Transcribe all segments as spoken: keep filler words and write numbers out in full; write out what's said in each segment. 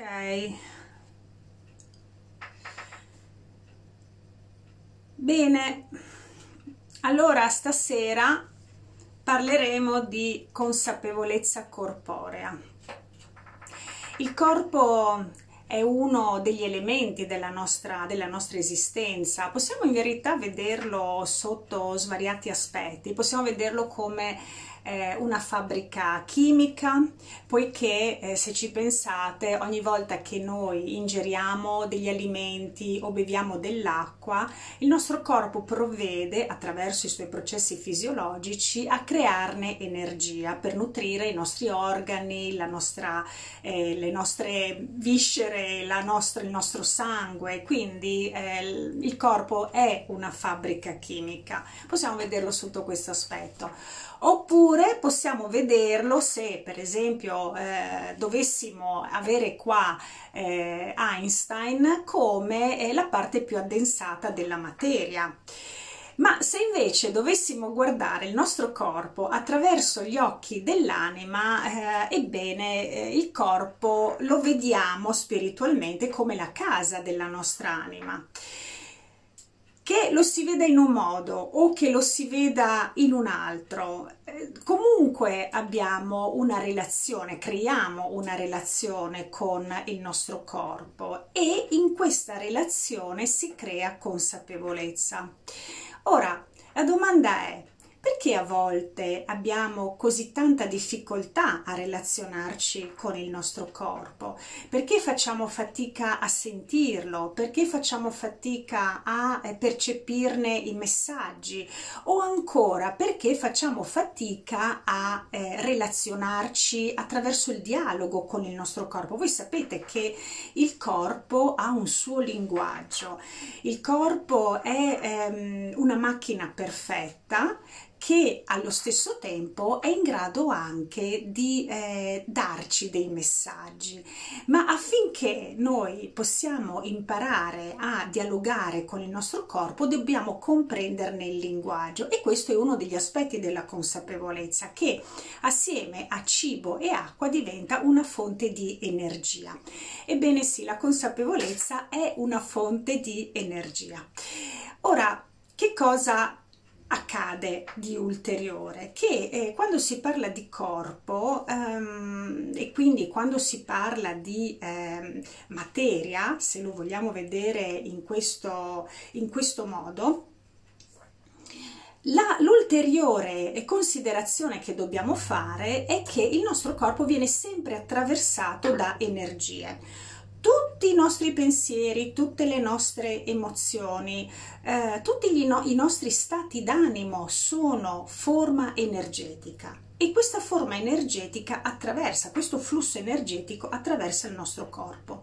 Ok, bene, allora stasera parleremo di consapevolezza corporea. Il corpo è uno degli elementi della nostra, della nostra esistenza. Possiamo in verità vederlo sotto svariati aspetti. Possiamo vederlo come eh, una fabbrica chimica, poiché eh, se ci pensate, ogni volta che noi ingeriamo degli alimenti o beviamo dell'acqua, il nostro corpo provvede, attraverso i suoi processi fisiologici, a crearne energia per nutrire i nostri organi, la nostra, eh, le nostre viscere, La nostra, il nostro sangue. Quindi eh, il corpo è una fabbrica chimica, possiamo vederlo sotto questo aspetto. Oppure possiamo vederlo se, per esempio, eh, dovessimo avere qua eh, Einstein come la parte più addensata della materia. Ma se invece dovessimo guardare il nostro corpo attraverso gli occhi dell'anima, eh, ebbene eh, il corpo lo vediamo spiritualmente come la casa della nostra anima. Che lo si veda in un modo o che lo si veda in un altro, eh, comunque abbiamo una relazione, creiamo una relazione con il nostro corpo e in questa relazione si crea consapevolezza. Ora, la domanda è: perché a volte abbiamo così tanta difficoltà a relazionarci con il nostro corpo? Perché facciamo fatica a sentirlo? Perché facciamo fatica a percepirne i messaggi? O ancora, perché facciamo fatica a eh, relazionarci attraverso il dialogo con il nostro corpo? Voi sapete che il corpo ha un suo linguaggio. Il corpo è ehm, una macchina perfetta, che allo stesso tempo è in grado anche di eh, darci dei messaggi. Ma affinché noi possiamo imparare a dialogare con il nostro corpo, dobbiamo comprenderne il linguaggio, e questo è uno degli aspetti della consapevolezza, che assieme a cibo e acqua diventa una fonte di energia. Ebbene sì, la consapevolezza è una fonte di energia. Ora, che cosa accade di ulteriore? Che eh, quando si parla di corpo ehm, e quindi quando si parla di ehm, materia, se lo vogliamo vedere in questo, in questo modo, l'ulteriore considerazione che dobbiamo fare è che il nostro corpo viene sempre attraversato da energie. Tutti i nostri pensieri, tutte le nostre emozioni, eh, tutti gli no- i nostri stati d'animo sono forma energetica, e questa forma energetica attraversa, questo flusso energetico attraversa il nostro corpo.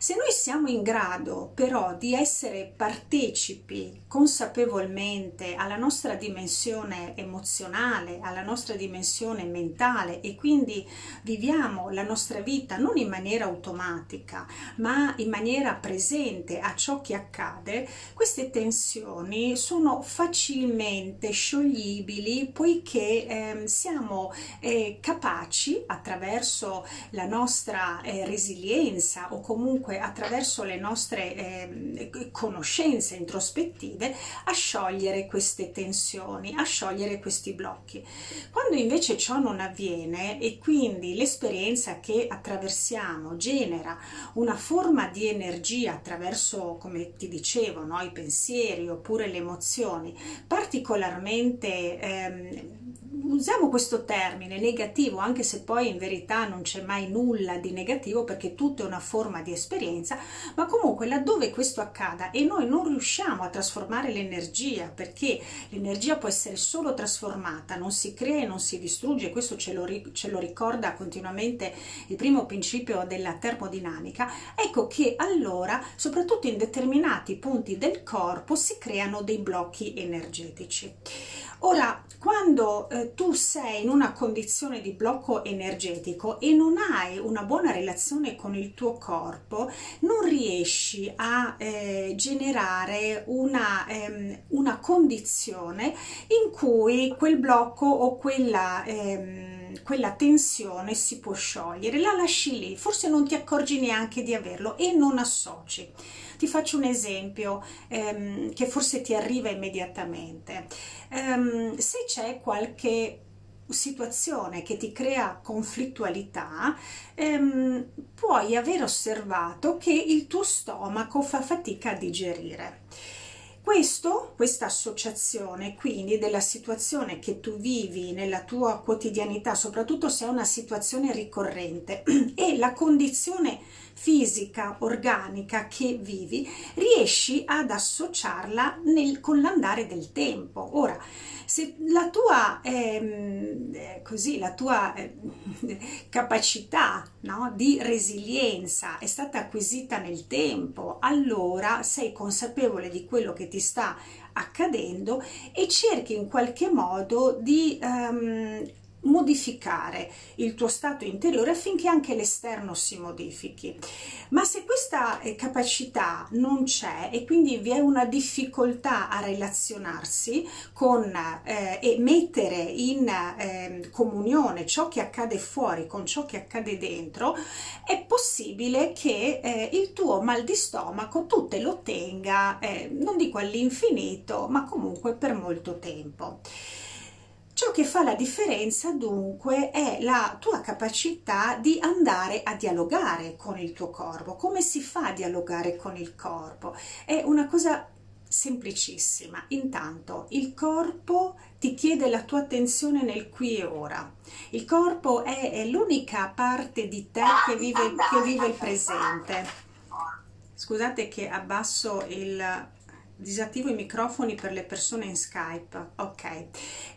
Se noi siamo in grado però di essere partecipi consapevolmente alla nostra dimensione emozionale, alla nostra dimensione mentale, e quindi viviamo la nostra vita non in maniera automatica ma in maniera presente a ciò che accade, queste tensioni sono facilmente scioglibili, poiché eh, siamo eh, capaci, attraverso la nostra eh, resilienza o comunque attraverso le nostre eh, conoscenze introspettive, a sciogliere queste tensioni, a sciogliere questi blocchi. Quando invece ciò non avviene, e quindi l'esperienza che attraversiamo genera una forma di energia attraverso, come ti dicevo, no, i pensieri oppure le emozioni, particolarmente ehm, usiamo questo termine negativo, anche se poi in verità non c'è mai nulla di negativo, perché tutto è una forma di esperienza, ma comunque laddove questo accada e noi non riusciamo a trasformare l'energia, perché l'energia può essere solo trasformata, non si crea e non si distrugge. Questo ce lo, ce lo ricorda continuamente il primo principio della termodinamica. Ecco che allora, soprattutto in determinati punti del corpo, si creano dei blocchi energetici. Ora, quando eh, tu sei in una condizione di blocco energetico e non hai una buona relazione con il tuo corpo, non riesci a eh, generare una, ehm, una condizione in cui quel blocco o quella... Ehm, ehm, quella tensione si può sciogliere, la lasci lì, forse non ti accorgi neanche di averlo e non associ. Ti faccio un esempio ehm, che forse ti arriva immediatamente. Ehm, se c'è qualche situazione che ti crea conflittualità, ehm, puoi aver osservato che il tuo stomaco fa fatica a digerire. Questo, questa associazione quindi della situazione che tu vivi nella tua quotidianità, soprattutto se è una situazione ricorrente, e la condizione fisica, organica che vivi, riesci ad associarla nel, con l'andare del tempo. Ora, se la tua, eh, così, la tua eh, capacità, no, di resilienza è stata acquisita nel tempo, allora sei consapevole di quello che ti sta accadendo e cerchi in qualche modo di ehm, modificare il tuo stato interiore affinché anche l'esterno si modifichi. Ma se questa capacità non c'è e quindi vi è una difficoltà a relazionarsi con eh, e mettere in eh, comunione ciò che accade fuori con ciò che accade dentro, è possibile che eh, il tuo mal di stomaco tu te lo tenga, eh, non dico all'infinito, ma comunque per molto tempo. Ciò che fa la differenza dunque è la tua capacità di andare a dialogare con il tuo corpo. Come si fa a dialogare con il corpo? È una cosa semplicissima. Intanto il corpo ti chiede la tua attenzione nel qui e ora. Il corpo è, è l'unica parte di te che vive, che vive il presente. Scusate che abbasso il... disattivo i microfoni per le persone in Skype. Ok,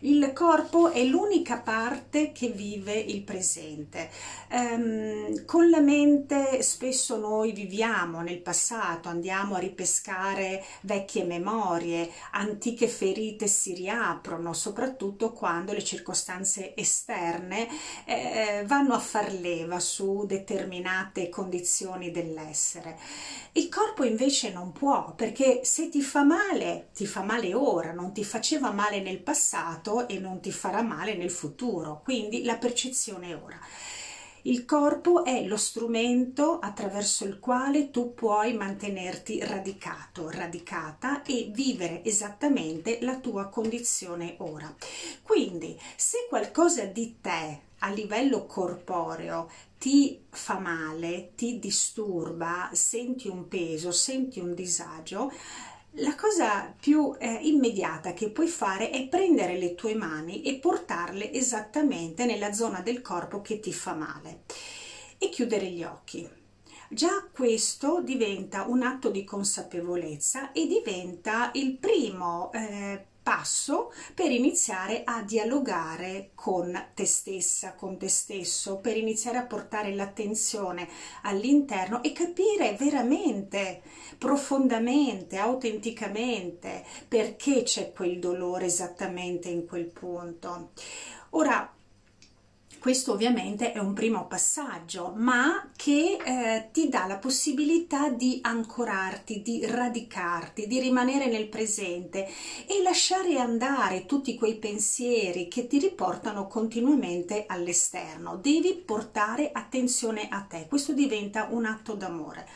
il corpo è l'unica parte che vive il presente. Ehm, con la mente spesso noi viviamo nel passato, andiamo a ripescare vecchie memorie, antiche ferite si riaprono, soprattutto quando le circostanze esterne eh, vanno a far leva su determinate condizioni dell'essere. Il corpo invece non può, perché se ti fa male, ti fa male ora, non ti faceva male nel passato e non ti farà male nel futuro, quindi la percezione è ora. Il corpo è lo strumento attraverso il quale tu puoi mantenerti radicato, radicata e vivere esattamente la tua condizione ora. Quindi, se qualcosa di te a livello corporeo ti fa male, ti disturba, senti un peso, senti un disagio, la cosa più eh, immediata che puoi fare è prendere le tue mani e portarle esattamente nella zona del corpo che ti fa male e chiudere gli occhi. Già questo diventa un atto di consapevolezza e diventa il primo eh, passo per iniziare a dialogare con te stessa, con te stesso, per iniziare a portare l'attenzione all'interno e capire veramente, profondamente, autenticamente perché c'è quel dolore esattamente in quel punto. Ora, questo ovviamente è un primo passaggio, ma che eh, ti dà la possibilità di ancorarti, di radicarti, di rimanere nel presente e lasciare andare tutti quei pensieri che ti riportano continuamente all'esterno. Devi portare attenzione a te, questo diventa un atto d'amore.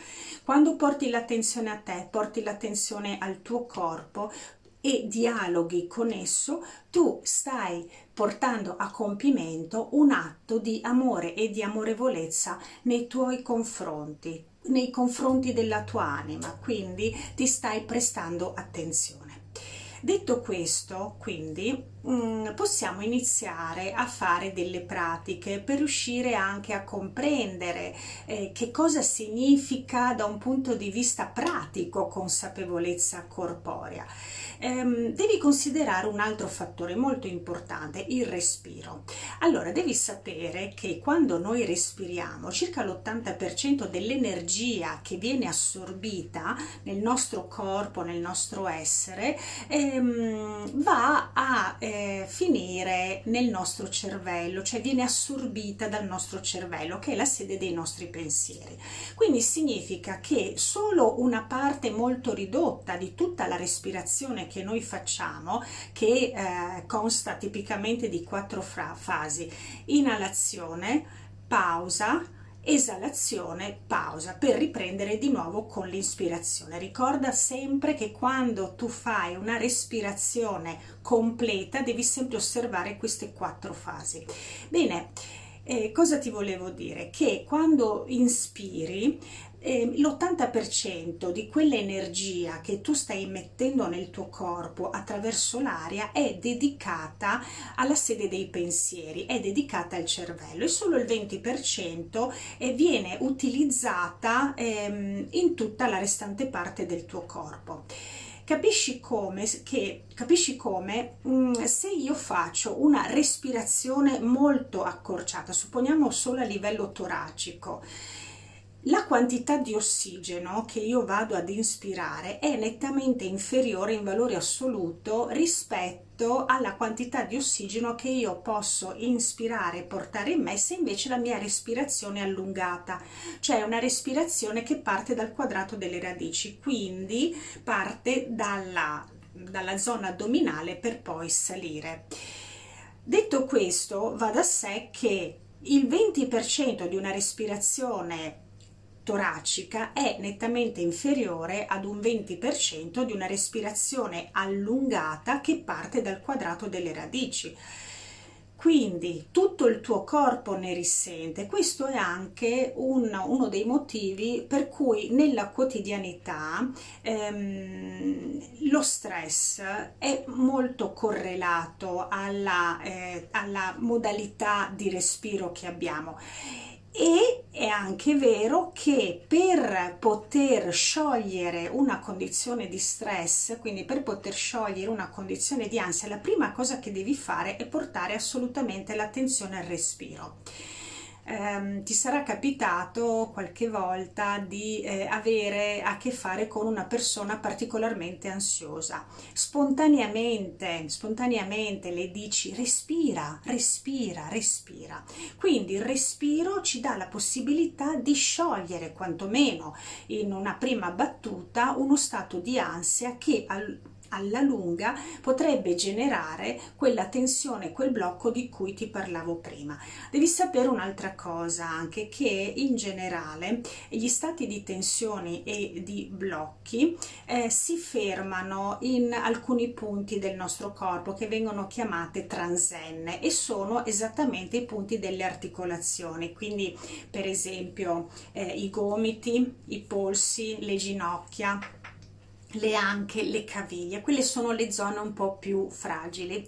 Quando porti l'attenzione a te, porti l'attenzione al tuo corpo e dialoghi con esso, tu stai portando a compimento un atto di amore e di amorevolezza nei tuoi confronti, nei confronti della tua anima, quindi ti stai prestando attenzione. Detto questo, quindi, possiamo iniziare a fare delle pratiche per riuscire anche a comprendere eh, che cosa significa da un punto di vista pratico consapevolezza corporea. Ehm, devi considerare un altro fattore molto importante, il respiro. Allora, devi sapere che quando noi respiriamo, circa l'ottanta per cento dell'energia che viene assorbita nel nostro corpo, nel nostro essere, ehm, va a eh, finire nel nostro cervello, cioè viene assorbita dal nostro cervello, che è la sede dei nostri pensieri. Quindi significa che solo una parte molto ridotta di tutta la respirazione meditazione che noi facciamo, che eh, consta tipicamente di quattro fra fasi: inalazione, pausa, esalazione, pausa, per riprendere di nuovo con l'inspirazione. Ricorda sempre che quando tu fai una respirazione completa devi sempre osservare queste quattro fasi. Bene, eh, cosa ti volevo dire? Che quando inspiri eh, l'ottanta per cento di quell'energia che tu stai immettendo nel tuo corpo attraverso l'aria è dedicata alla sede dei pensieri, è dedicata al cervello, e solo il venti per cento eh, viene utilizzata ehm, in tutta la restante parte del tuo corpo. Capisci come, che, capisci come mh, se io faccio una respirazione molto accorciata, supponiamo solo a livello toracico, la quantità di ossigeno che io vado ad inspirare è nettamente inferiore in valore assoluto rispetto alla quantità di ossigeno che io posso inspirare e portare in me se invece la mia respirazione è allungata, cioè una respirazione che parte dal quadrato delle radici, quindi parte dalla, dalla zona addominale per poi salire. Detto questo, va da sé che il venti per cento di una respirazione toracica è nettamente inferiore ad un venti per cento di una respirazione allungata che parte dal quadrato delle radici. Quindi tutto il tuo corpo ne risente. Questo è anche un, uno dei motivi per cui nella quotidianità ehm, lo stress è molto correlato alla, eh, alla modalità di respiro che abbiamo. E è anche vero che per poter sciogliere una condizione di stress, quindi per poter sciogliere una condizione di ansia, la prima cosa che devi fare è portare assolutamente l'attenzione al respiro. Um, ti sarà capitato qualche volta di eh, avere a che fare con una persona particolarmente ansiosa. Spontaneamente, spontaneamente le dici respira, respira, respira. Quindi il respiro ci dà la possibilità di sciogliere, quantomeno in una prima battuta, uno stato di ansia che al alla lunga potrebbe generare quella tensione, quel blocco di cui ti parlavo prima. Devi sapere un'altra cosa anche, che in generale gli stati di tensione e di blocchi eh, si fermano in alcuni punti del nostro corpo che vengono chiamate transenne, e sono esattamente i punti delle articolazioni, quindi per esempio eh, i gomiti, i polsi, le ginocchia, le anche le caviglie. Quelle sono le zone un po' più fragili,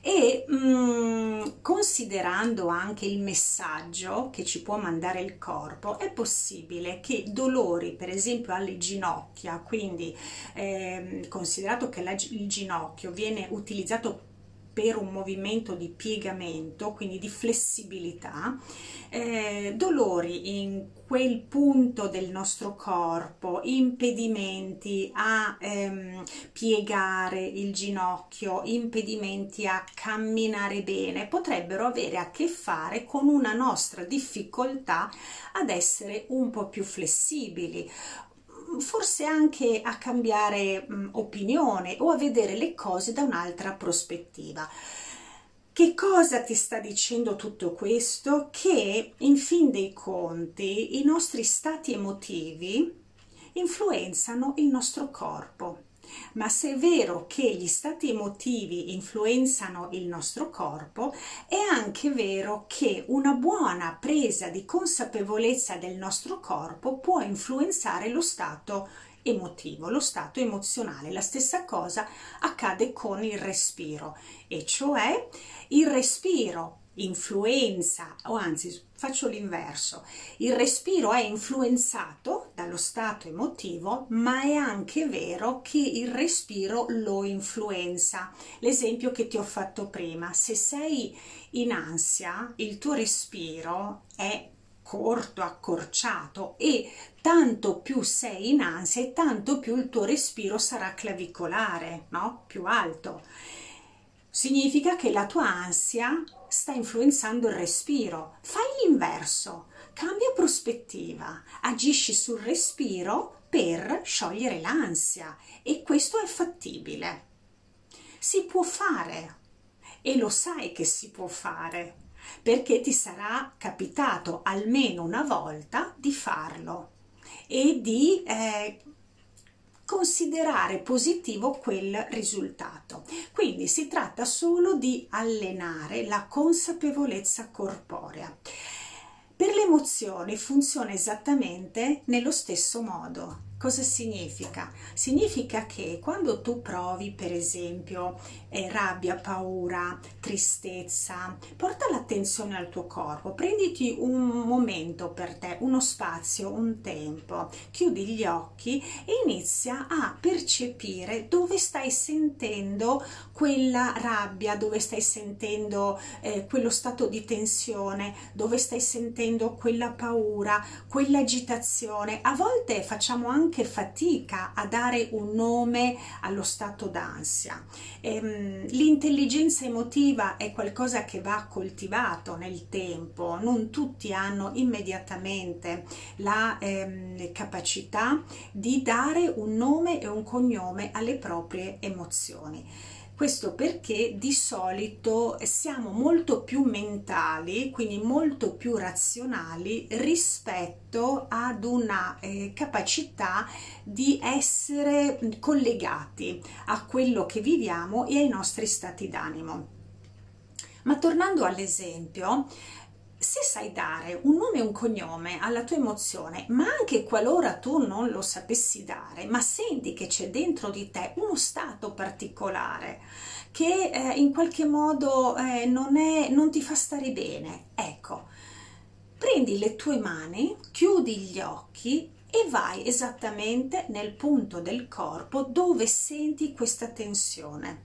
e mh, considerando anche il messaggio che ci può mandare il corpo, è possibile che dolori per esempio alle ginocchia, quindi eh, considerato che la, il ginocchio viene utilizzato per un movimento di piegamento, quindi di flessibilità, eh, dolori in quel punto del nostro corpo, impedimenti a ehm, piegare il ginocchio, impedimenti a camminare bene, potrebbero avere a che fare con una nostra difficoltà ad essere un po' più flessibili, forse anche a cambiare mh, opinione o a vedere le cose da un'altra prospettiva. Che cosa ti sta dicendo tutto questo? Che in fin dei conti i nostri stati emotivi influenzano il nostro corpo. Ma se è vero che gli stati emotivi influenzano il nostro corpo, è anche vero che una buona presa di consapevolezza del nostro corpo può influenzare lo stato emotivo, lo stato emozionale. La stessa cosa accade con il respiro, e cioè il respiro influenza, o anzi faccio l'inverso, il respiro è influenzato dallo stato emotivo, ma è anche vero che il respiro lo influenza. L'esempio che ti ho fatto prima: se sei in ansia, il tuo respiro è corto, accorciato, e tanto più sei in ansia e tanto più il tuo respiro sarà clavicolare, no? Più alto. Significa che la tua ansia sta influenzando il respiro. Fai l'inverso, cambia prospettiva, agisci sul respiro per sciogliere l'ansia, e questo è fattibile. si può fare e lo sai che si può fare perché ti sarà capitato almeno una volta di farlo e di eh, considerare positivo quel risultato. Quindi si tratta solo di allenare la consapevolezza corporea. Per le emozioni funziona esattamente nello stesso modo. Cosa significa? Significa che quando tu provi, per esempio, eh, rabbia, paura, tristezza, porta l'attenzione al tuo corpo, prenditi un momento per te, uno spazio, un tempo, chiudi gli occhi e inizia a percepire dove stai sentendo quella rabbia, dove stai sentendo eh, quello stato di tensione, dove stai sentendo quella paura, quell'agitazione. A volte facciamo anche fatica a dare un nome allo stato d'ansia. Ehm, l'intelligenza emotiva è qualcosa che va coltivato nel tempo, non tutti hanno immediatamente la ehm, capacità di dare un nome e un cognome alle proprie emozioni. Questo perché di solito siamo molto più mentali, quindi molto più razionali rispetto ad una eh, capacità di essere collegati a quello che viviamo e ai nostri stati d'animo. Ma tornando all'esempio, se sai dare un nome e un cognome alla tua emozione, ma anche qualora tu non lo sapessi dare, ma senti che c'è dentro di te uno stato particolare che eh, in qualche modo eh, non, è, non ti fa stare bene, ecco, prendi le tue mani, chiudi gli occhi e vai esattamente nel punto del corpo dove senti questa tensione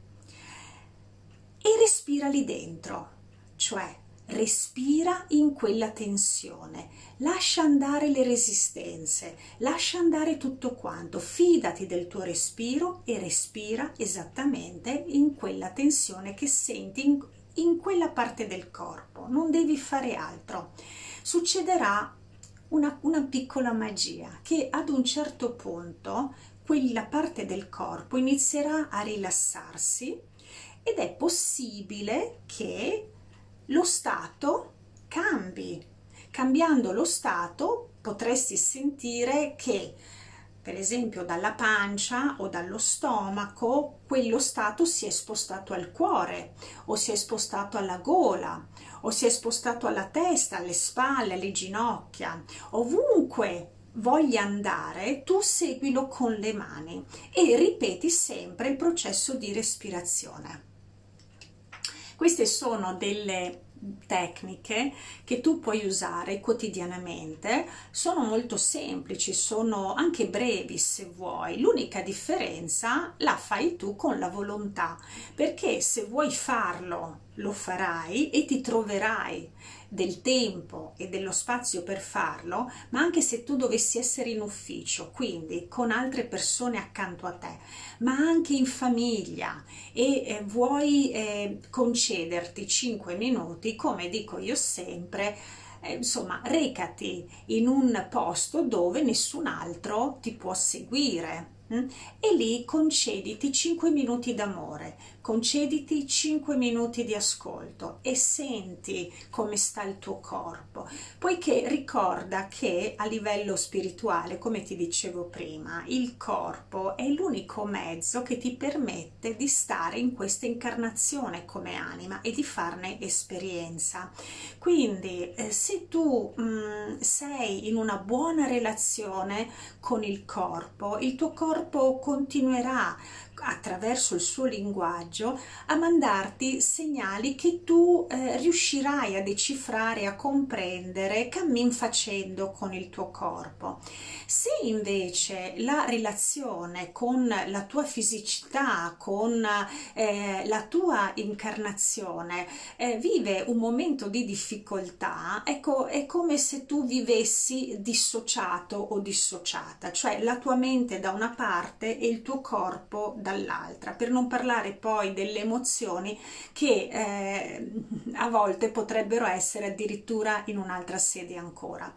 e respira lì dentro, cioè respira in quella tensione, lascia andare le resistenze, lascia andare tutto quanto, fidati del tuo respiro e respira esattamente in quella tensione che senti in, in quella parte del corpo, non devi fare altro. Succederà una, una piccola magia, che ad un certo punto quella parte del corpo inizierà a rilassarsi ed è possibile che lo stato cambi. Cambiando lo stato potresti sentire che, per esempio, dalla pancia o dallo stomaco quello stato si è spostato al cuore o si è spostato alla gola o si è spostato alla testa, alle spalle, alle ginocchia. Ovunque voglia andare tu seguilo con le mani e ripeti sempre il processo di respirazione. Queste sono delle tecniche che tu puoi usare quotidianamente, sono molto semplici, sono anche brevi se vuoi, l'unica differenza la fai tu con la volontà, perché se vuoi farlo lo farai e ti troverai del tempo e dello spazio per farlo, ma anche se tu dovessi essere in ufficio, quindi con altre persone accanto a te, ma anche in famiglia e eh, vuoi eh, concederti cinque minuti, come dico io sempre, eh, insomma, recati in un posto dove nessun altro ti può seguire. E lì concediti cinque minuti d'amore, concediti cinque minuti di ascolto e senti come sta il tuo corpo, poiché ricorda che a livello spirituale, come ti dicevo prima, il corpo è l'unico mezzo che ti permette di stare in questa incarnazione come anima e di farne esperienza. Quindi eh, se tu mh, sei in una buona relazione con il corpo, il tuo corpo continuerà attraverso il suo linguaggio a mandarti segnali che tu eh, riuscirai a decifrare, a comprendere, cammin facendo con il tuo corpo. Se invece la relazione con la tua fisicità, con eh, la tua incarnazione eh, vive un momento di difficoltà, ecco, è come se tu vivessi dissociato o dissociata, cioè la tua mente da una parte e il tuo corpo dall'altra. dall'altra, per non parlare poi delle emozioni che eh, a volte potrebbero essere addirittura in un'altra sede ancora.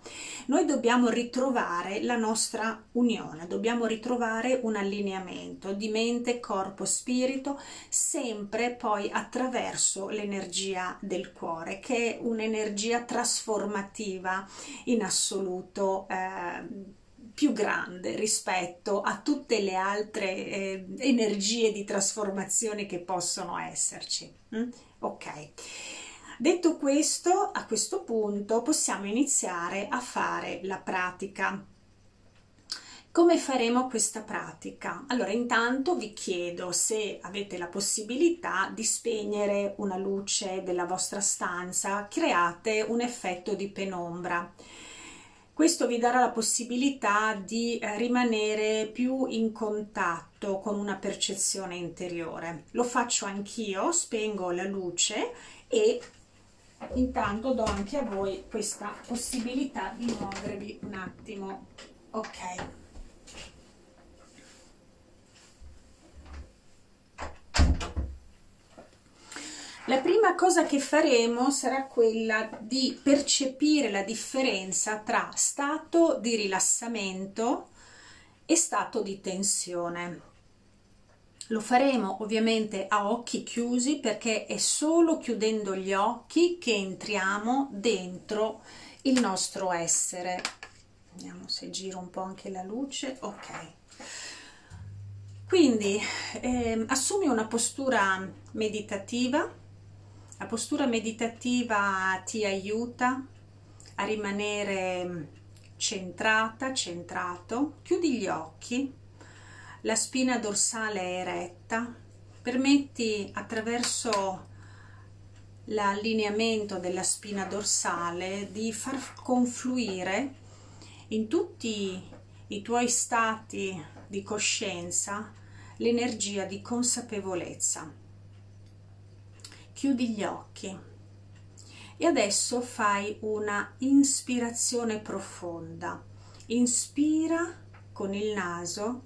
Noi dobbiamo ritrovare la nostra unione, dobbiamo ritrovare un allineamento di mente, corpo, spirito, sempre poi attraverso l'energia del cuore, che è un'energia trasformativa in assoluto eh, più grande rispetto a tutte le altre eh, energie di trasformazione che possono esserci. Mm? Ok, detto questo, a questo punto possiamo iniziare a fare la pratica. Come faremo questa pratica? Allora, intanto vi chiedo se avete la possibilità di spegnere una luce della vostra stanza, create un effetto di penombra. Questo vi darà la possibilità di rimanere più in contatto con una percezione interiore. Lo faccio anch'io, spengo la luce e intanto do anche a voi questa possibilità di muovervi un attimo. Ok. La prima cosa che faremo sarà quella di percepire la differenza tra stato di rilassamento e stato di tensione. Lo faremo ovviamente a occhi chiusi, perché è solo chiudendo gli occhi che entriamo dentro il nostro essere. Vediamo se giro un po' anche la luce. Ok. Quindi eh, assumi una postura meditativa. La postura meditativa ti aiuta a rimanere centrata, centrato. Chiudi gli occhi, la spina dorsale è eretta, permetti attraverso l'allineamento della spina dorsale di far confluire in tutti i tuoi stati di coscienza l'energia di consapevolezza. Chiudi gli occhi e adesso fai una inspirazione profonda. Inspira con il naso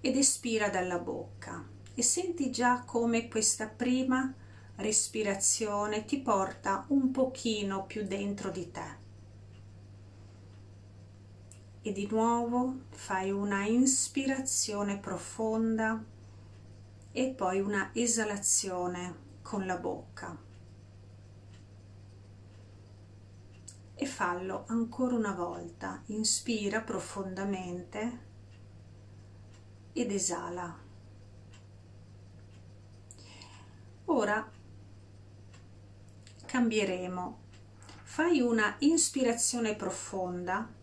ed espira dalla bocca, e senti già come questa prima respirazione ti porta un pochino più dentro di te. E di nuovo fai una inspirazione profonda e poi una esalazione con la bocca, e fallo ancora una volta. Inspira profondamente ed esala. Ora cambieremo. Fai una inspirazione profonda,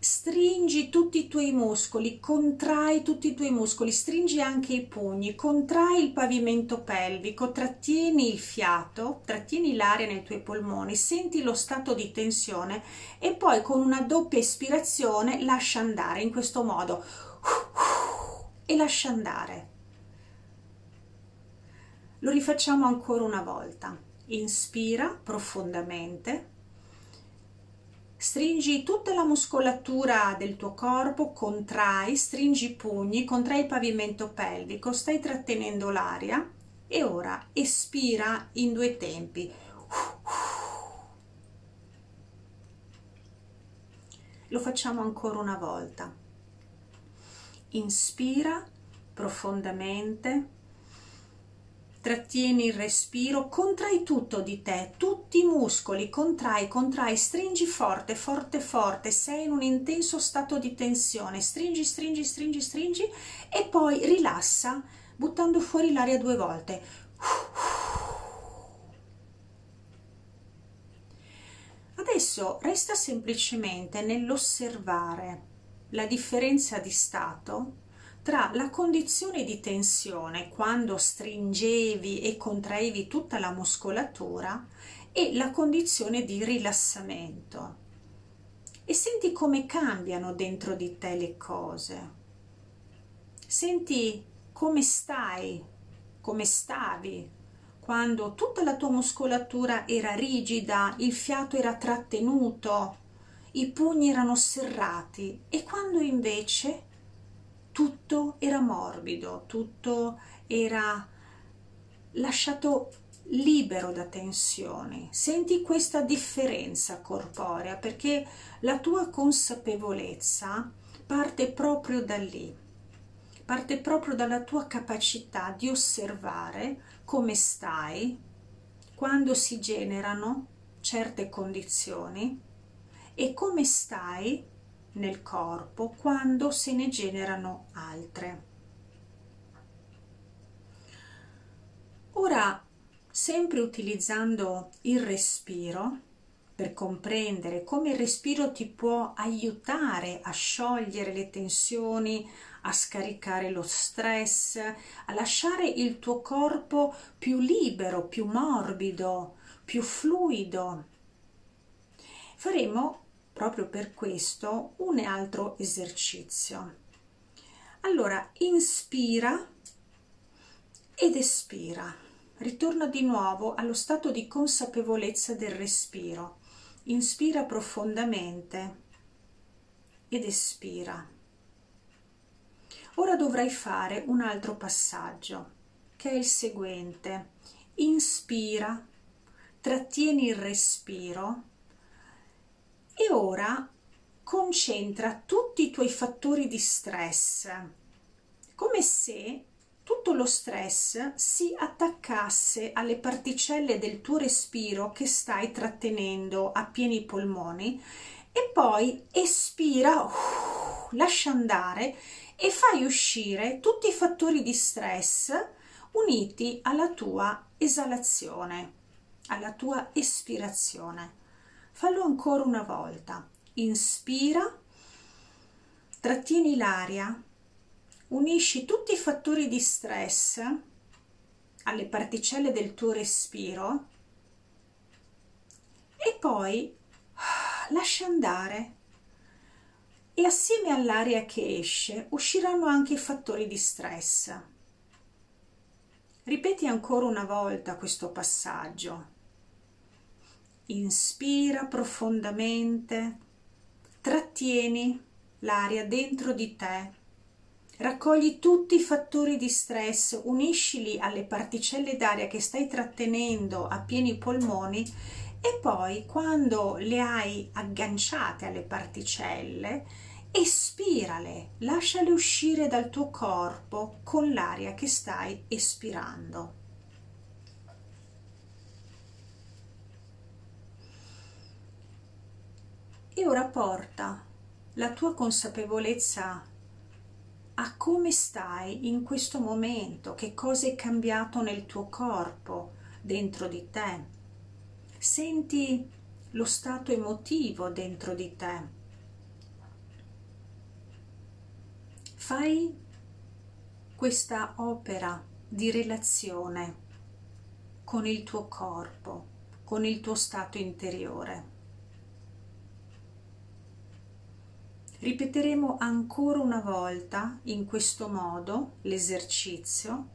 stringi tutti i tuoi muscoli, contrai tutti i tuoi muscoli, stringi anche i pugni, contrai il pavimento pelvico, trattieni il fiato, trattieni l'aria nei tuoi polmoni, senti lo stato di tensione e poi con una doppia ispirazione lascia andare in questo modo e lascia andare. Lo rifacciamo ancora una volta. Inspira profondamente. Stringi tutta la muscolatura del tuo corpo, contrai, stringi i pugni, contrai il pavimento pelvico, stai trattenendo l'aria, e ora espira in due tempi. Lo facciamo ancora una volta. Inspira profondamente. Trattieni il respiro, contrai tutto di te, tutti i muscoli, contrai, contrai, stringi forte, forte, forte, sei in un intenso stato di tensione, stringi, stringi, stringi, stringi e poi rilassa buttando fuori l'aria due volte. Adesso resta semplicemente nell'osservare la differenza di stato tra la condizione di tensione, quando stringevi e contraevi tutta la muscolatura, e la condizione di rilassamento, e senti come cambiano dentro di te le cose. Senti come stai, come stavi quando tutta la tua muscolatura era rigida, il fiato era trattenuto, i pugni erano serrati, e quando invece tutto era morbido, tutto era lasciato libero da tensioni. Senti questa differenza corporea, perché la tua consapevolezza parte proprio da lì, parte proprio dalla tua capacità di osservare come stai quando si generano certe condizioni e come stai nel corpo quando se ne generano altre. Ora, sempre utilizzando il respiro per comprendere come il respiro ti può aiutare a sciogliere le tensioni, a scaricare lo stress, a lasciare il tuo corpo più libero, più morbido, più fluido, faremo proprio per questo un altro esercizio. Allora, inspira ed espira. Ritorna di nuovo allo stato di consapevolezza del respiro. Inspira profondamente ed espira. Ora dovrai fare un altro passaggio, che è il seguente. Inspira, trattieni il respiro e ora concentra tutti i tuoi fattori di stress, come se tutto lo stress si attaccasse alle particelle del tuo respiro che stai trattenendo a pieni polmoni, e poi espira, uh, lascia andare e fai uscire tutti i fattori di stress uniti alla tua esalazione, alla tua espirazione. Fallo ancora una volta. Inspira, trattieni l'aria, unisci tutti i fattori di stress alle particelle del tuo respiro e poi lascia andare, e assieme all'aria che esce usciranno anche i fattori di stress. Ripeti ancora una volta questo passaggio. Inspira profondamente, trattieni l'aria dentro di te, raccogli tutti i fattori di stress, uniscili alle particelle d'aria che stai trattenendo a pieni polmoni e poi, quando le hai agganciate alle particelle, espirale, lasciale uscire dal tuo corpo con l'aria che stai espirando. E ora porta la tua consapevolezza a come stai in questo momento, che cosa è cambiato nel tuo corpo, dentro di te. Senti lo stato emotivo dentro di te. Fai questa opera di relazione con il tuo corpo, con il tuo stato interiore. Ripeteremo ancora una volta in questo modo l'esercizio,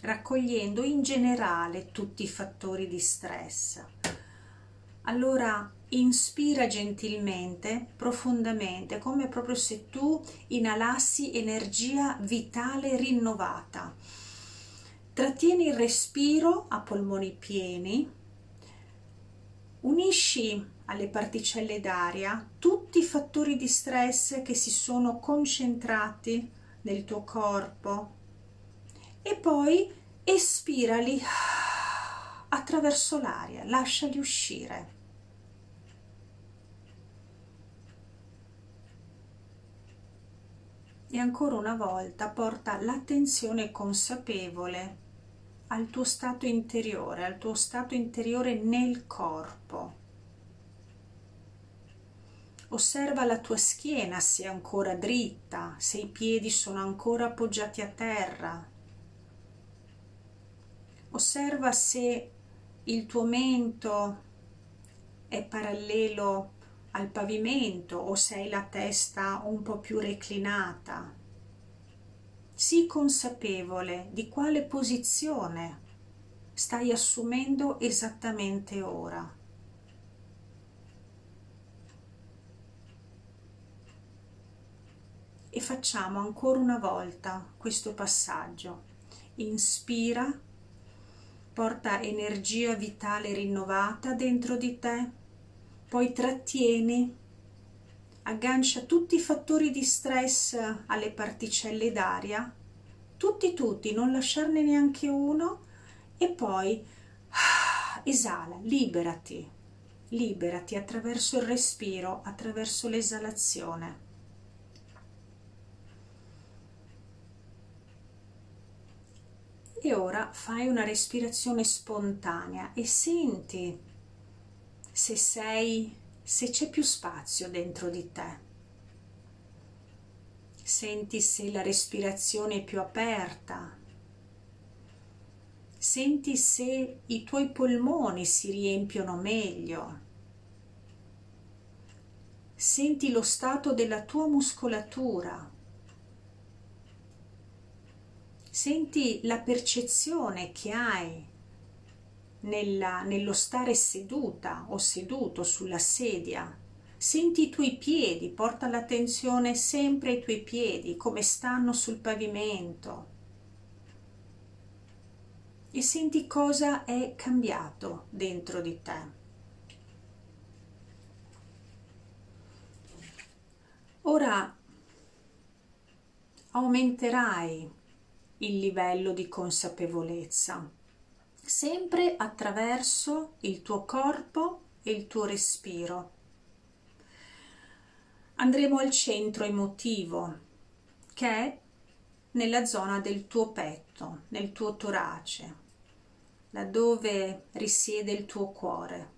raccogliendo in generale tutti i fattori di stress. Allora inspira gentilmente, profondamente, come proprio se tu inalassi energia vitale rinnovata. Trattieni il respiro a polmoni pieni, unisci alle particelle d'aria tutti i fattori di stress che si sono concentrati nel tuo corpo e poi espirali attraverso l'aria, lasciali uscire. E ancora una volta porta l'attenzione consapevole al tuo stato interiore, al tuo stato interiore nel corpo. Osserva la tua schiena, se è ancora dritta, se i piedi sono ancora appoggiati a terra. Osserva se il tuo mento è parallelo al pavimento o se hai la testa un po' più reclinata. Sii consapevole di quale posizione stai assumendo esattamente ora. e facciamo ancora una volta questo passaggio. Inspira, porta energia vitale rinnovata dentro di te, poi trattieni, aggancia tutti i fattori di stress alle particelle d'aria, tutti tutti, non lasciarne neanche uno, e poi esala, liberati, liberati attraverso il respiro, attraverso l'esalazione. E ora fai una respirazione spontanea e senti se sei, se c'è più spazio dentro di te. Senti se la respirazione è più aperta. Senti se i tuoi polmoni si riempiono meglio. Senti lo stato della tua muscolatura. Senti la percezione che hai nella, nello stare seduta o seduto sulla sedia. Senti i tuoi piedi, porta l'attenzione sempre ai tuoi piedi, come stanno sul pavimento. E senti cosa è cambiato dentro di te. Ora aumenterai il livello di consapevolezza, sempre attraverso il tuo corpo e il tuo respiro. Andremo al centro emotivo, che è nella zona del tuo petto, nel tuo torace, laddove risiede il tuo cuore.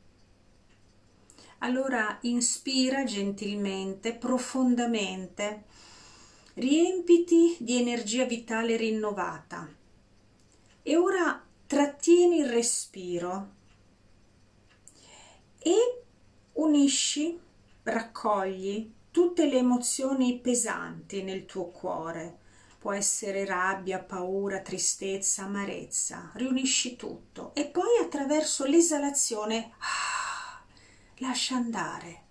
Allora inspira gentilmente, profondamente. Riempiti di energia vitale rinnovata e ora trattieni il respiro e unisci, raccogli tutte le emozioni pesanti nel tuo cuore. Può essere rabbia, paura, tristezza, amarezza. Riunisci tutto e poi attraverso l'esalazione ah, lascia andare,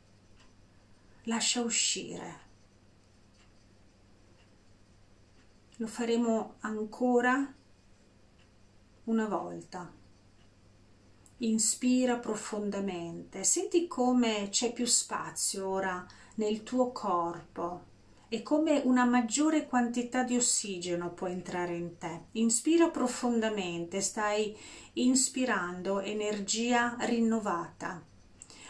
lascia uscire. Lo faremo ancora una volta. Inspira profondamente, senti come c'è più spazio ora nel tuo corpo e come una maggiore quantità di ossigeno può entrare in te. Inspira profondamente, stai inspirando energia rinnovata.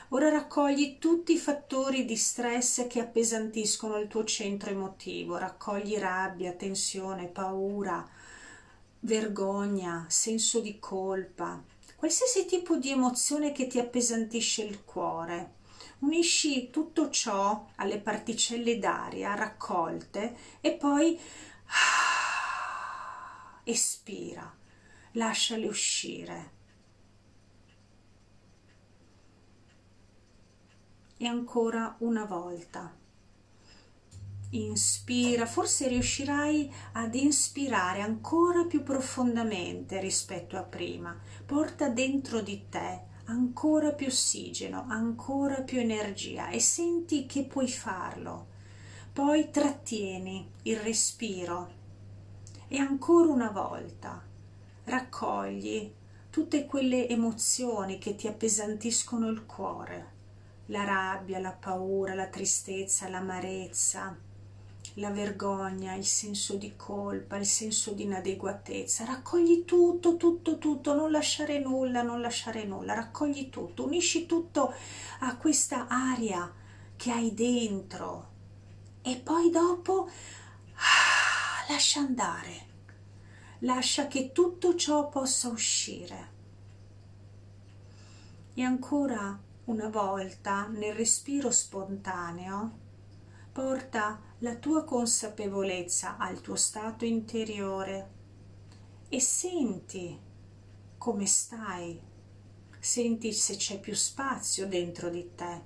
Ora raccogli tutti i fattori di stress che appesantiscono il tuo centro emotivo, raccogli rabbia, tensione, paura, vergogna, senso di colpa, qualsiasi tipo di emozione che ti appesantisce il cuore. Unisci tutto ciò alle particelle d'aria raccolte e poi ah, espira, lasciale uscire. E ancora una volta inspira, forse riuscirai ad inspirare ancora più profondamente rispetto a prima, porta dentro di te ancora più ossigeno, ancora più energia e senti che puoi farlo, poi trattieni il respiro e ancora una volta raccogli tutte quelle emozioni che ti appesantiscono il cuore. La rabbia, la paura, la tristezza, l'amarezza, la vergogna, il senso di colpa, il senso di inadeguatezza. Raccogli tutto, tutto, tutto, non lasciare nulla, non lasciare nulla, raccogli tutto, unisci tutto a questa aria che hai dentro e poi dopo ah, lascia andare, lascia che tutto ciò possa uscire. E ancora una volta nel respiro spontaneo, porta la tua consapevolezza al tuo stato interiore e senti come stai, senti se c'è più spazio dentro di te,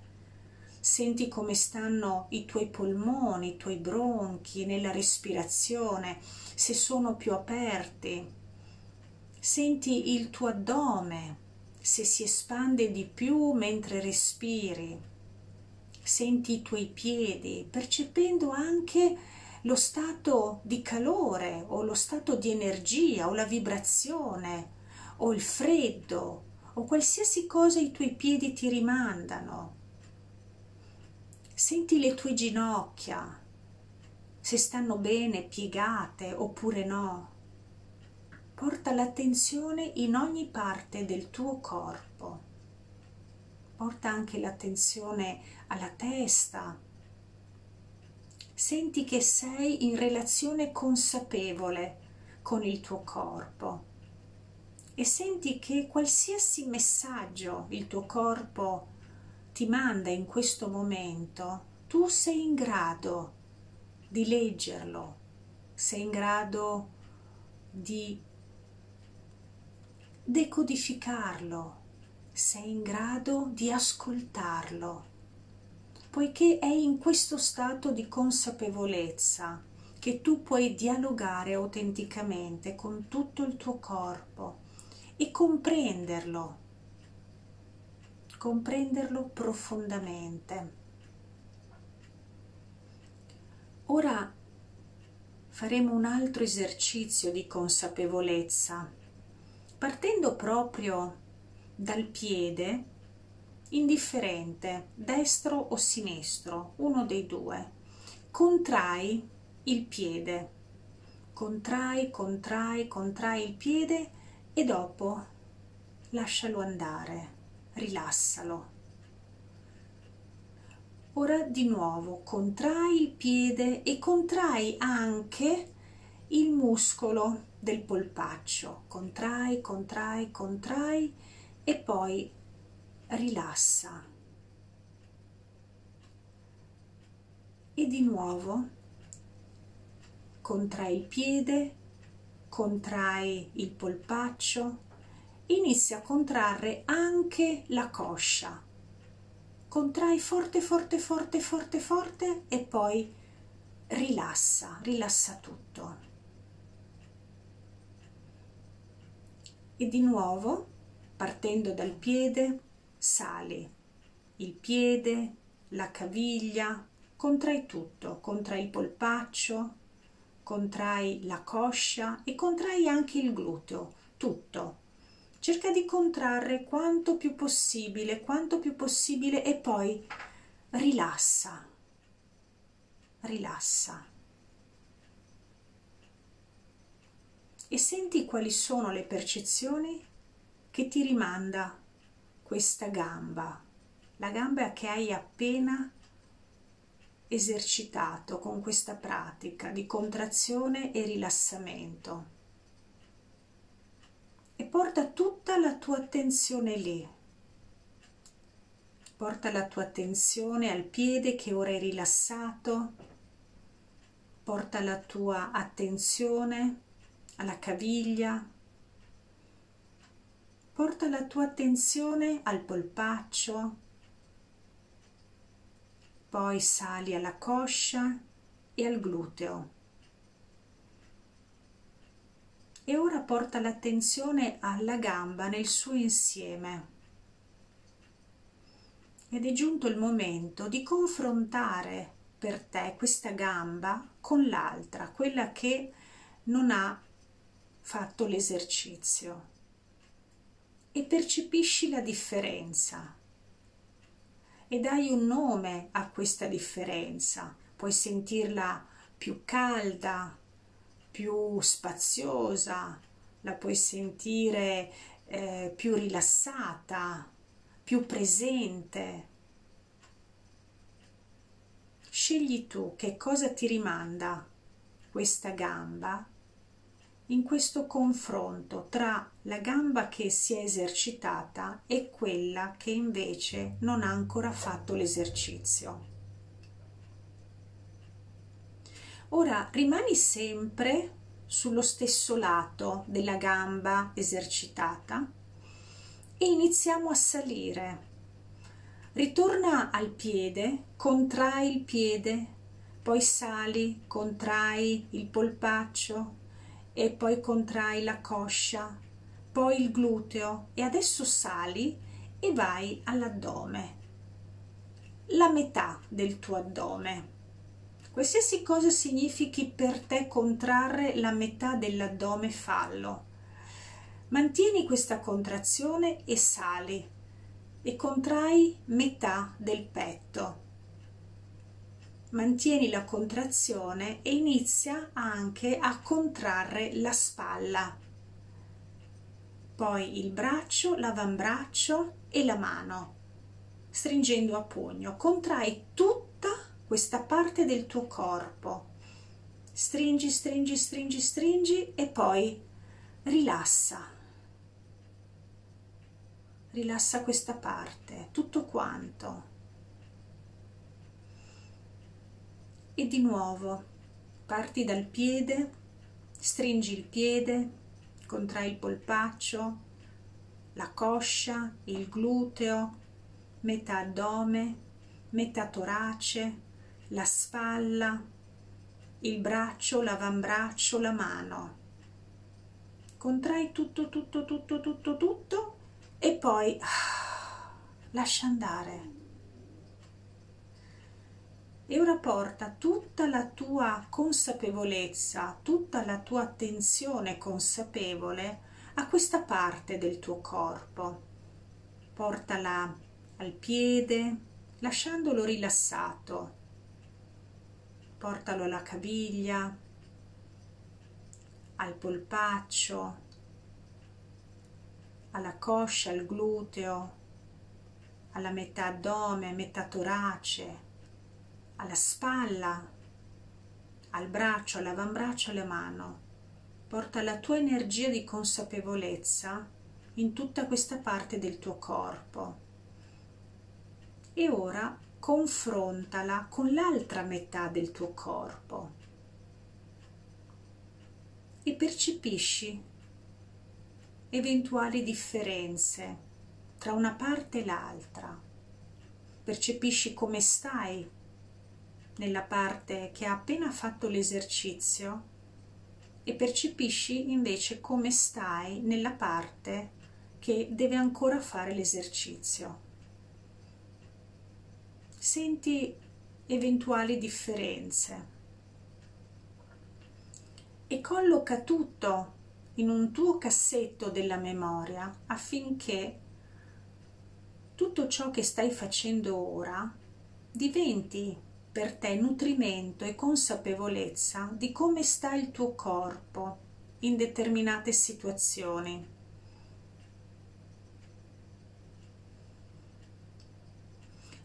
senti come stanno i tuoi polmoni, i tuoi bronchi nella respirazione, se sono più aperti, senti il tuo addome, se si espande di più mentre respiri, senti i tuoi piedi, percependo anche lo stato di calore o lo stato di energia o la vibrazione o il freddo o qualsiasi cosa i tuoi piedi ti rimandano. Senti le tue ginocchia, se stanno bene piegate oppure no. Porta l'attenzione in ogni parte del tuo corpo. Porta anche l'attenzione alla testa. Senti che sei in relazione consapevole con il tuo corpo e senti che qualsiasi messaggio il tuo corpo ti manda in questo momento, tu sei in grado di leggerlo, sei in grado di decodificarlo, sei in grado di ascoltarlo, poiché è in questo stato di consapevolezza che tu puoi dialogare autenticamente con tutto il tuo corpo e comprenderlo, comprenderlo profondamente. Ora faremo un altro esercizio di consapevolezza, partendo proprio dal piede, indifferente, destro o sinistro, uno dei due. Contrai il piede, contrai, contrai, contrai il piede e dopo lascialo andare, rilassalo. Ora di nuovo contrai il piede e contrai anche il muscolo del polpaccio, contrai, contrai, contrai e poi rilassa. E di nuovo contrai il piede, contrai il polpaccio, inizia a contrarre anche la coscia. Contrai forte, forte, forte, forte, forte e poi rilassa, rilassa tutto. E di nuovo, partendo dal piede, sali il piede, la caviglia, contrai tutto, contrai il polpaccio, contrai la coscia e contrai anche il gluteo, tutto. Cerca di contrarre quanto più possibile, quanto più possibile e poi rilassa, rilassa. E senti quali sono le percezioni che ti rimanda questa gamba, la gamba che hai appena esercitato con questa pratica di contrazione e rilassamento. E porta tutta la tua attenzione lì. Porta la tua attenzione al piede che ora è rilassato, porta la tua attenzione alla caviglia, porta la tua attenzione al polpaccio, poi sali alla coscia e al gluteo. E ora porta l'attenzione alla gamba nel suo insieme. Ed è giunto il momento di confrontare per te questa gamba con l'altra, quella che non ha fatto l'esercizio. E percepisci la differenza e dai un nome a questa differenza. Puoi sentirla più calda, più spaziosa, la puoi sentire eh, più rilassata, più presente. Scegli tu che cosa ti rimanda questa gamba in questo confronto tra la gamba che si è esercitata e quella che invece non ha ancora fatto l'esercizio. Ora rimani sempre sullo stesso lato della gamba esercitata e iniziamo a salire. Ritorna al piede, contrai il piede, poi sali, contrai il polpaccio, e poi contrai la coscia, poi il gluteo e adesso sali e vai all'addome, la metà del tuo addome. Qualsiasi cosa significhi per te contrarre la metà dell'addome, fallo. Mantieni questa contrazione e sali e contrai metà del petto. Mantieni la contrazione e inizia anche a contrarre la spalla, poi il braccio, l'avambraccio e la mano, stringendo a pugno. Contrai tutta questa parte del tuo corpo, stringi, stringi, stringi, stringi e poi rilassa, rilassa questa parte, tutto quanto. E di nuovo parti dal piede, stringi il piede, contrai il polpaccio, la coscia, il gluteo, metà addome, metà torace, la spalla, il braccio, l'avambraccio, la mano. Contrai tutto, tutto, tutto, tutto, tutto e poi ah, lascia andare. E ora porta tutta la tua consapevolezza, tutta la tua attenzione consapevole a questa parte del tuo corpo. Portala al piede, lasciandolo rilassato. Portalo alla caviglia, al polpaccio, alla coscia, al gluteo, alla metà addome, metà torace, alla spalla, al braccio, all'avambraccio, alla mano. Porta la tua energia di consapevolezza in tutta questa parte del tuo corpo e ora confrontala con l'altra metà del tuo corpo e percepisci eventuali differenze tra una parte e l'altra. Percepisci come stai nella parte che ha appena fatto l'esercizio e percepisci invece come stai nella parte che deve ancora fare l'esercizio. Senti eventuali differenze e colloca tutto in un tuo cassetto della memoria affinché tutto ciò che stai facendo ora diventi per te nutrimento e consapevolezza di come sta il tuo corpo in determinate situazioni.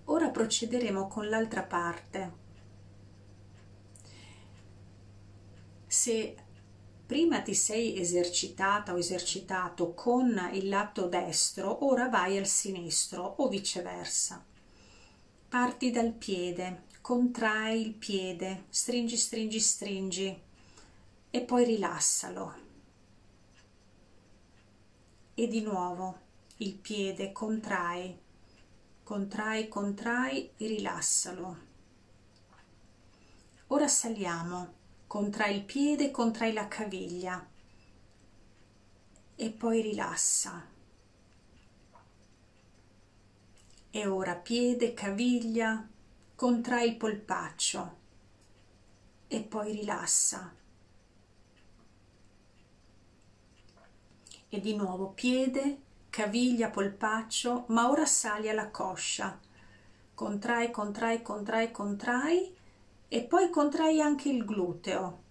Ora procederemo con l'altra parte. Se prima ti sei esercitata o esercitato con il lato destro, ora vai al sinistro o viceversa. Parti dal piede. Contrai il piede, stringi, stringi, stringi e poi rilassalo. E di nuovo il piede, contrai, contrai, contrai e rilassalo. Ora saliamo, contrai il piede, contrai la caviglia e poi rilassa. E ora piede, caviglia. Contrai il polpaccio e poi rilassa. E di nuovo piede, caviglia, polpaccio, ma ora sali alla coscia. Contrai, contrai, contrai, contrai e poi contrai anche il gluteo.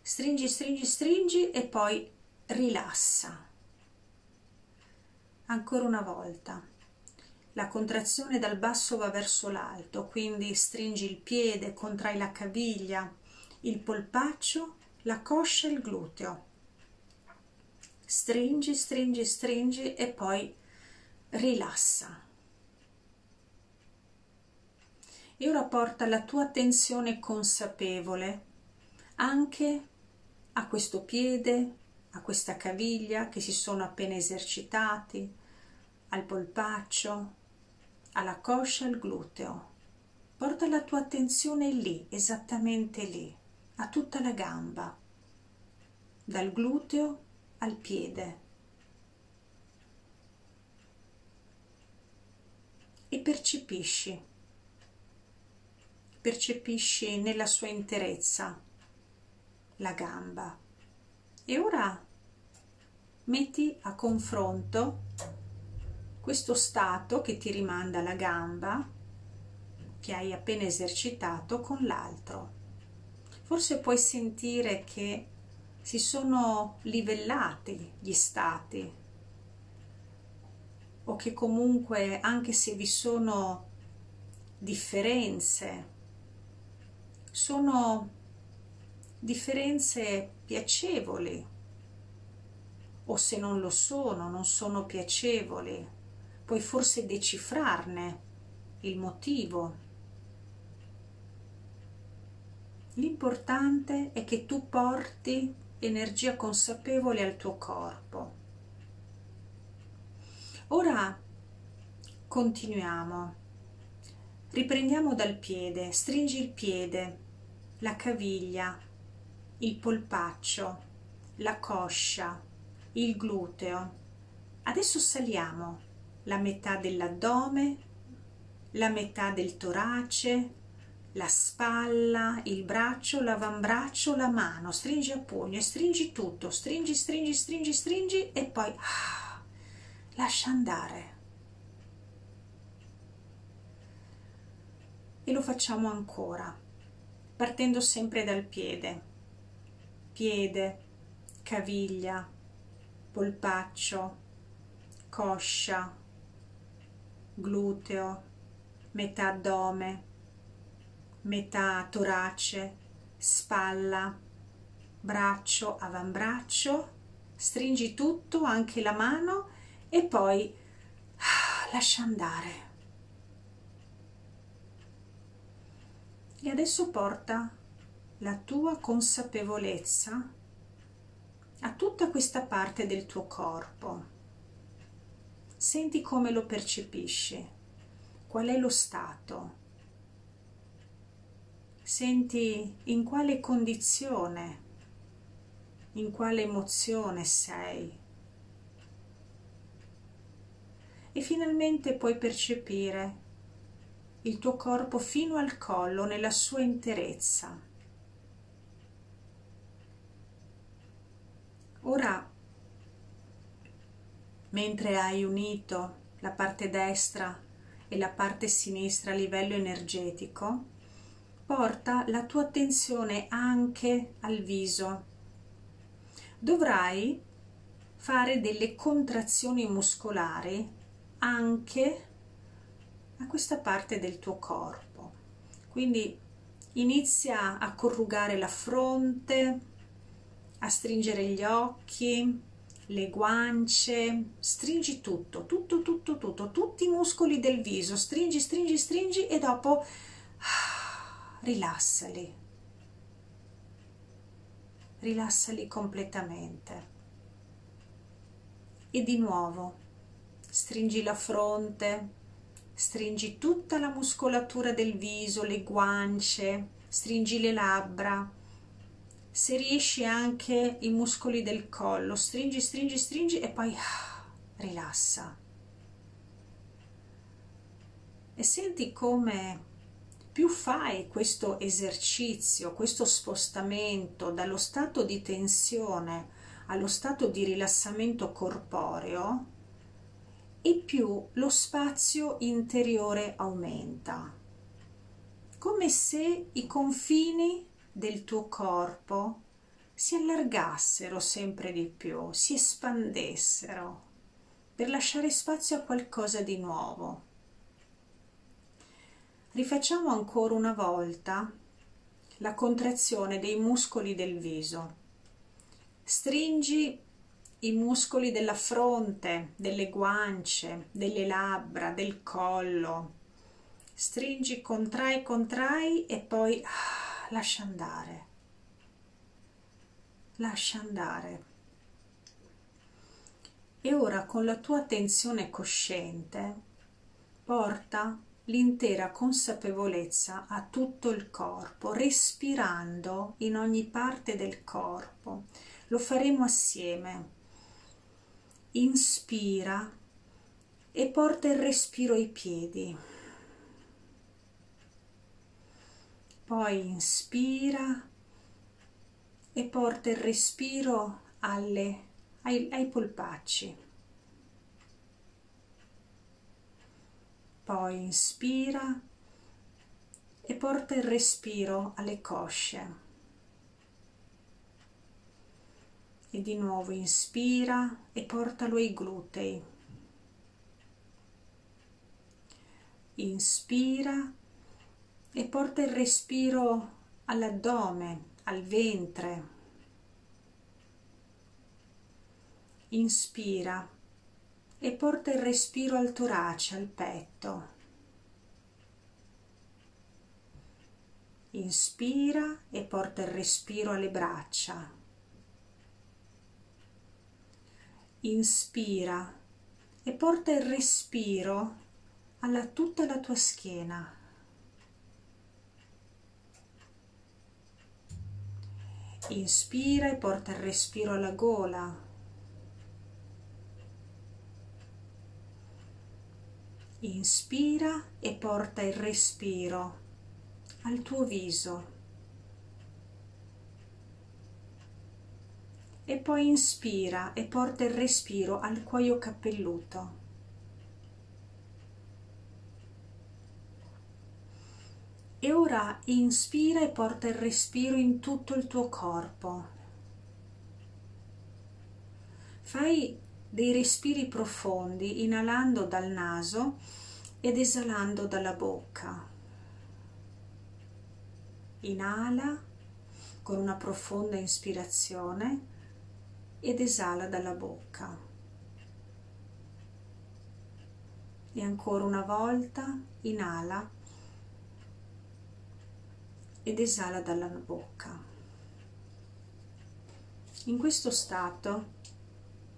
Stringi, stringi, stringi e poi rilassa. Ancora una volta. La contrazione dal basso va verso l'alto, quindi stringi il piede, contrai la caviglia, il polpaccio, la coscia e il gluteo. Stringi, stringi, stringi e poi rilassa. E ora porta la tua attenzione consapevole anche a questo piede, a questa caviglia che si sono appena esercitati, al polpaccio, alla coscia, al gluteo. Porta la tua attenzione lì, esattamente lì, a tutta la gamba, dal gluteo al piede. E percepisci percepisci nella sua interezza la gamba. E ora metti a confronto questo stato che ti rimanda alla gamba che hai appena esercitato con l'altro. Forse puoi sentire che si sono livellati gli stati, o che comunque, anche se vi sono differenze, sono differenze piacevoli, o se non lo sono, non sono piacevoli. Puoi forse decifrarne il motivo. L'importante è che tu porti energia consapevole al tuo corpo. Ora continuiamo. Riprendiamo dal piede. Stringi il piede, la caviglia, il polpaccio, la coscia, il gluteo. Adesso saliamo la metà dell'addome, la metà del torace, la spalla, il braccio, l'avambraccio, la mano. Stringi a pugno e stringi tutto, stringi, stringi, stringi, stringi e poi ah, lascia andare. E lo facciamo ancora, partendo sempre dal piede. Piede, caviglia, polpaccio, coscia, gluteo, metà addome, metà torace, spalla, braccio, avambraccio. Stringi tutto, anche la mano, e poi ah, lascia andare. E adesso porta la tua consapevolezza a tutta questa parte del tuo corpo. Senti come lo percepisci, qual è lo stato. Senti in quale condizione, in quale emozione sei. E finalmente puoi percepire il tuo corpo fino al collo nella sua interezza. Ora, mentre hai unito la parte destra e la parte sinistra a livello energetico, porta la tua attenzione anche al viso. Dovrai fare delle contrazioni muscolari anche a questa parte del tuo corpo. Quindi inizia a corrugare la fronte, a stringere gli occhi, le guance. Stringi tutto, tutto, tutto, tutto, tutti i muscoli del viso. Stringi, stringi, stringi e dopo rilassali, rilassali completamente. E di nuovo, stringi la fronte, stringi tutta la muscolatura del viso, le guance, stringi le labbra, se riesci anche i muscoli del collo. Stringi, stringi, stringi e poi ah, rilassa. E senti come più fai questo esercizio, questo spostamento dallo stato di tensione allo stato di rilassamento corporeo, e più lo spazio interiore aumenta, come se i confini del tuo corpo si allargassero sempre di più, si espandessero per lasciare spazio a qualcosa di nuovo. Rifacciamo ancora una volta la contrazione dei muscoli del viso. Stringi i muscoli della fronte, delle guance, delle labbra, del collo. Stringi, contrai, contrai e poi ah, lascia andare. Lascia andare. E ora con la tua attenzione cosciente porta l'intera consapevolezza a tutto il corpo, respirando in ogni parte del corpo. Lo faremo assieme. Inspira e porta il respiro ai piedi. poi inspira e porta il respiro alle, ai, ai polpacci, poi inspira e porta il respiro alle cosce, e di nuovo inspira e portalo ai glutei, inspira e porta il respiro all'addome, al ventre, inspira e porta il respiro al torace, al petto, inspira e porta il respiro alle braccia, inspira e porta il respiro alla tutta la tua schiena, inspira e porta il respiro alla gola, inspira e porta il respiro al tuo viso, e poi inspira e porta il respiro al cuoio capelluto, e ora inspira e porta il respiro in tutto il tuo corpo. Fai dei respiri profondi, inalando dal naso ed esalando dalla bocca. Inala con una profonda inspirazione ed esala dalla bocca, e ancora una volta inala ed esala dalla bocca. In questo stato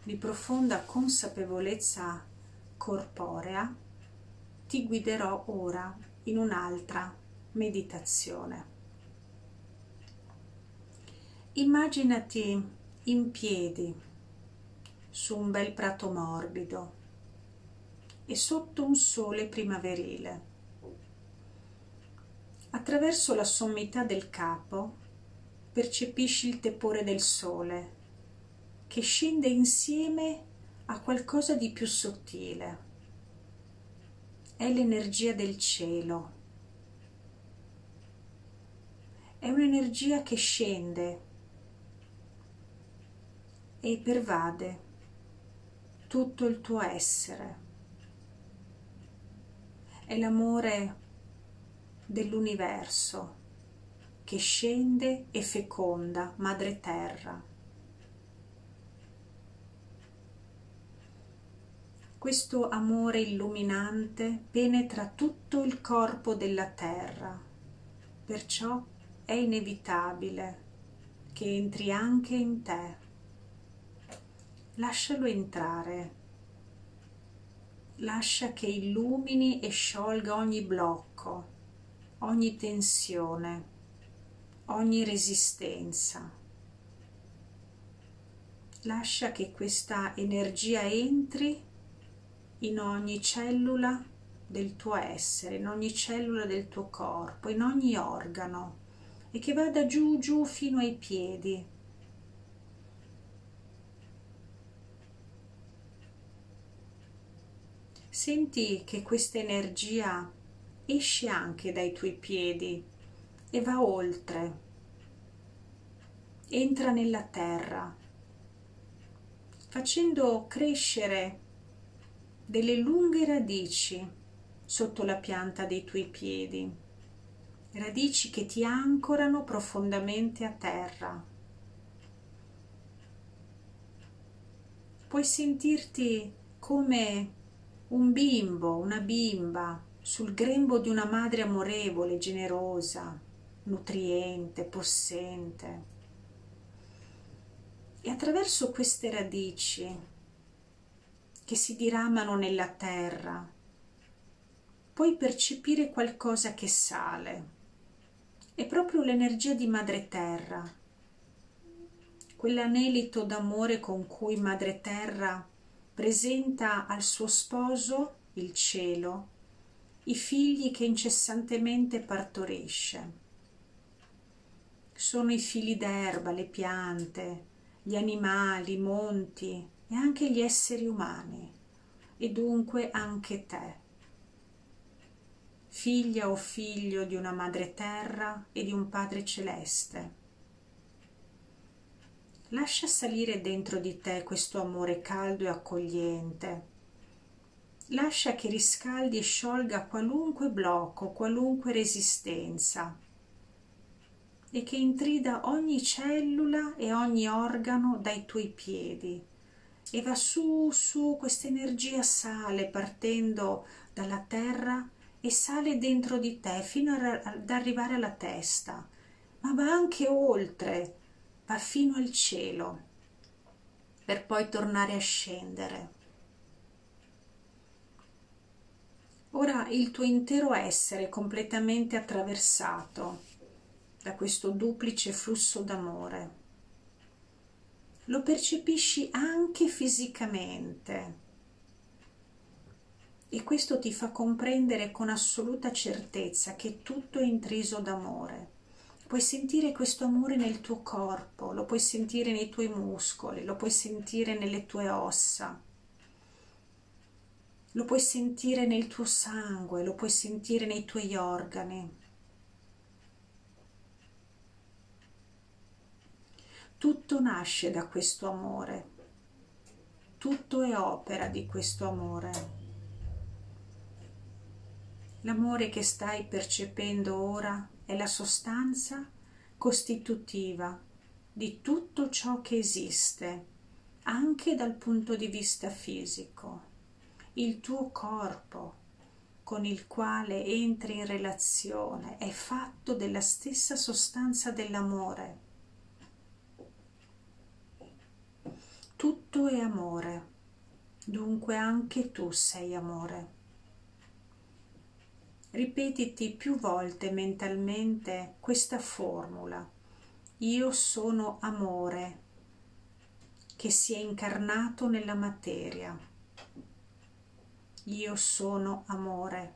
di profonda consapevolezza corporea ti guiderò ora in un'altra meditazione. Immaginati in piedi su un bel prato morbido e sotto un sole primaverile. Attraverso la sommità del capo percepisci il tepore del sole che scende insieme a qualcosa di più sottile. È l'energia del cielo. È un'energia che scende e pervade tutto il tuo essere. È l'amore dell'universo che scende e feconda Madre Terra. Questo amore illuminante penetra tutto il corpo della Terra, perciò è inevitabile che entri anche in te. Lascialo entrare, lascia che illumini e sciolga ogni blocco, ogni tensione, ogni resistenza. Lascia che questa energia entri in ogni cellula del tuo essere, in ogni cellula del tuo corpo, in ogni organo, e che vada giù giù fino ai piedi. Senti che questa energia esce anche dai tuoi piedi e va oltre, entra nella terra, facendo crescere delle lunghe radici sotto la pianta dei tuoi piedi, radici che ti ancorano profondamente a terra. Puoi sentirti come un bimbo, una bimba, sul grembo di una madre amorevole, generosa, nutriente, possente. E attraverso queste radici che si diramano nella terra, puoi percepire qualcosa che sale. È proprio l'energia di Madre Terra, quell'anelito d'amore con cui Madre Terra presenta al suo sposo, il cielo, i figli che incessantemente partorisce. sono i fili d'erba, le piante, gli animali, i monti e anche gli esseri umani, e dunque anche te, figlia o figlio di una madre terra e di un padre celeste. Lascia salire dentro di te questo amore caldo e accogliente. Lascia che riscaldi e sciolga qualunque blocco, qualunque resistenza, e che intrida ogni cellula e ogni organo dai tuoi piedi, e va su, su, questa energia sale partendo dalla terra e sale dentro di te fino ad arrivare alla testa, ma va anche oltre, va fino al cielo, per poi tornare a scendere. Ora il tuo intero essere è completamente attraversato da questo duplice flusso d'amore. Lo percepisci anche fisicamente e questo ti fa comprendere con assoluta certezza che tutto è intriso d'amore. Puoi sentire questo amore nel tuo corpo, lo puoi sentire nei tuoi muscoli, lo puoi sentire nelle tue ossa, lo puoi sentire nel tuo sangue, lo puoi sentire nei tuoi organi. Tutto nasce da questo amore, tutto è opera di questo amore. L'amore che stai percependo ora è la sostanza costitutiva di tutto ciò che esiste, anche dal punto di vista fisico, il tuo corpo con il quale entri in relazione è fatto della stessa sostanza dell'amore. Tutto è amore, dunque anche tu sei amore. Ripetiti più volte mentalmente questa formula: io sono amore che si è incarnato nella materia, io sono amore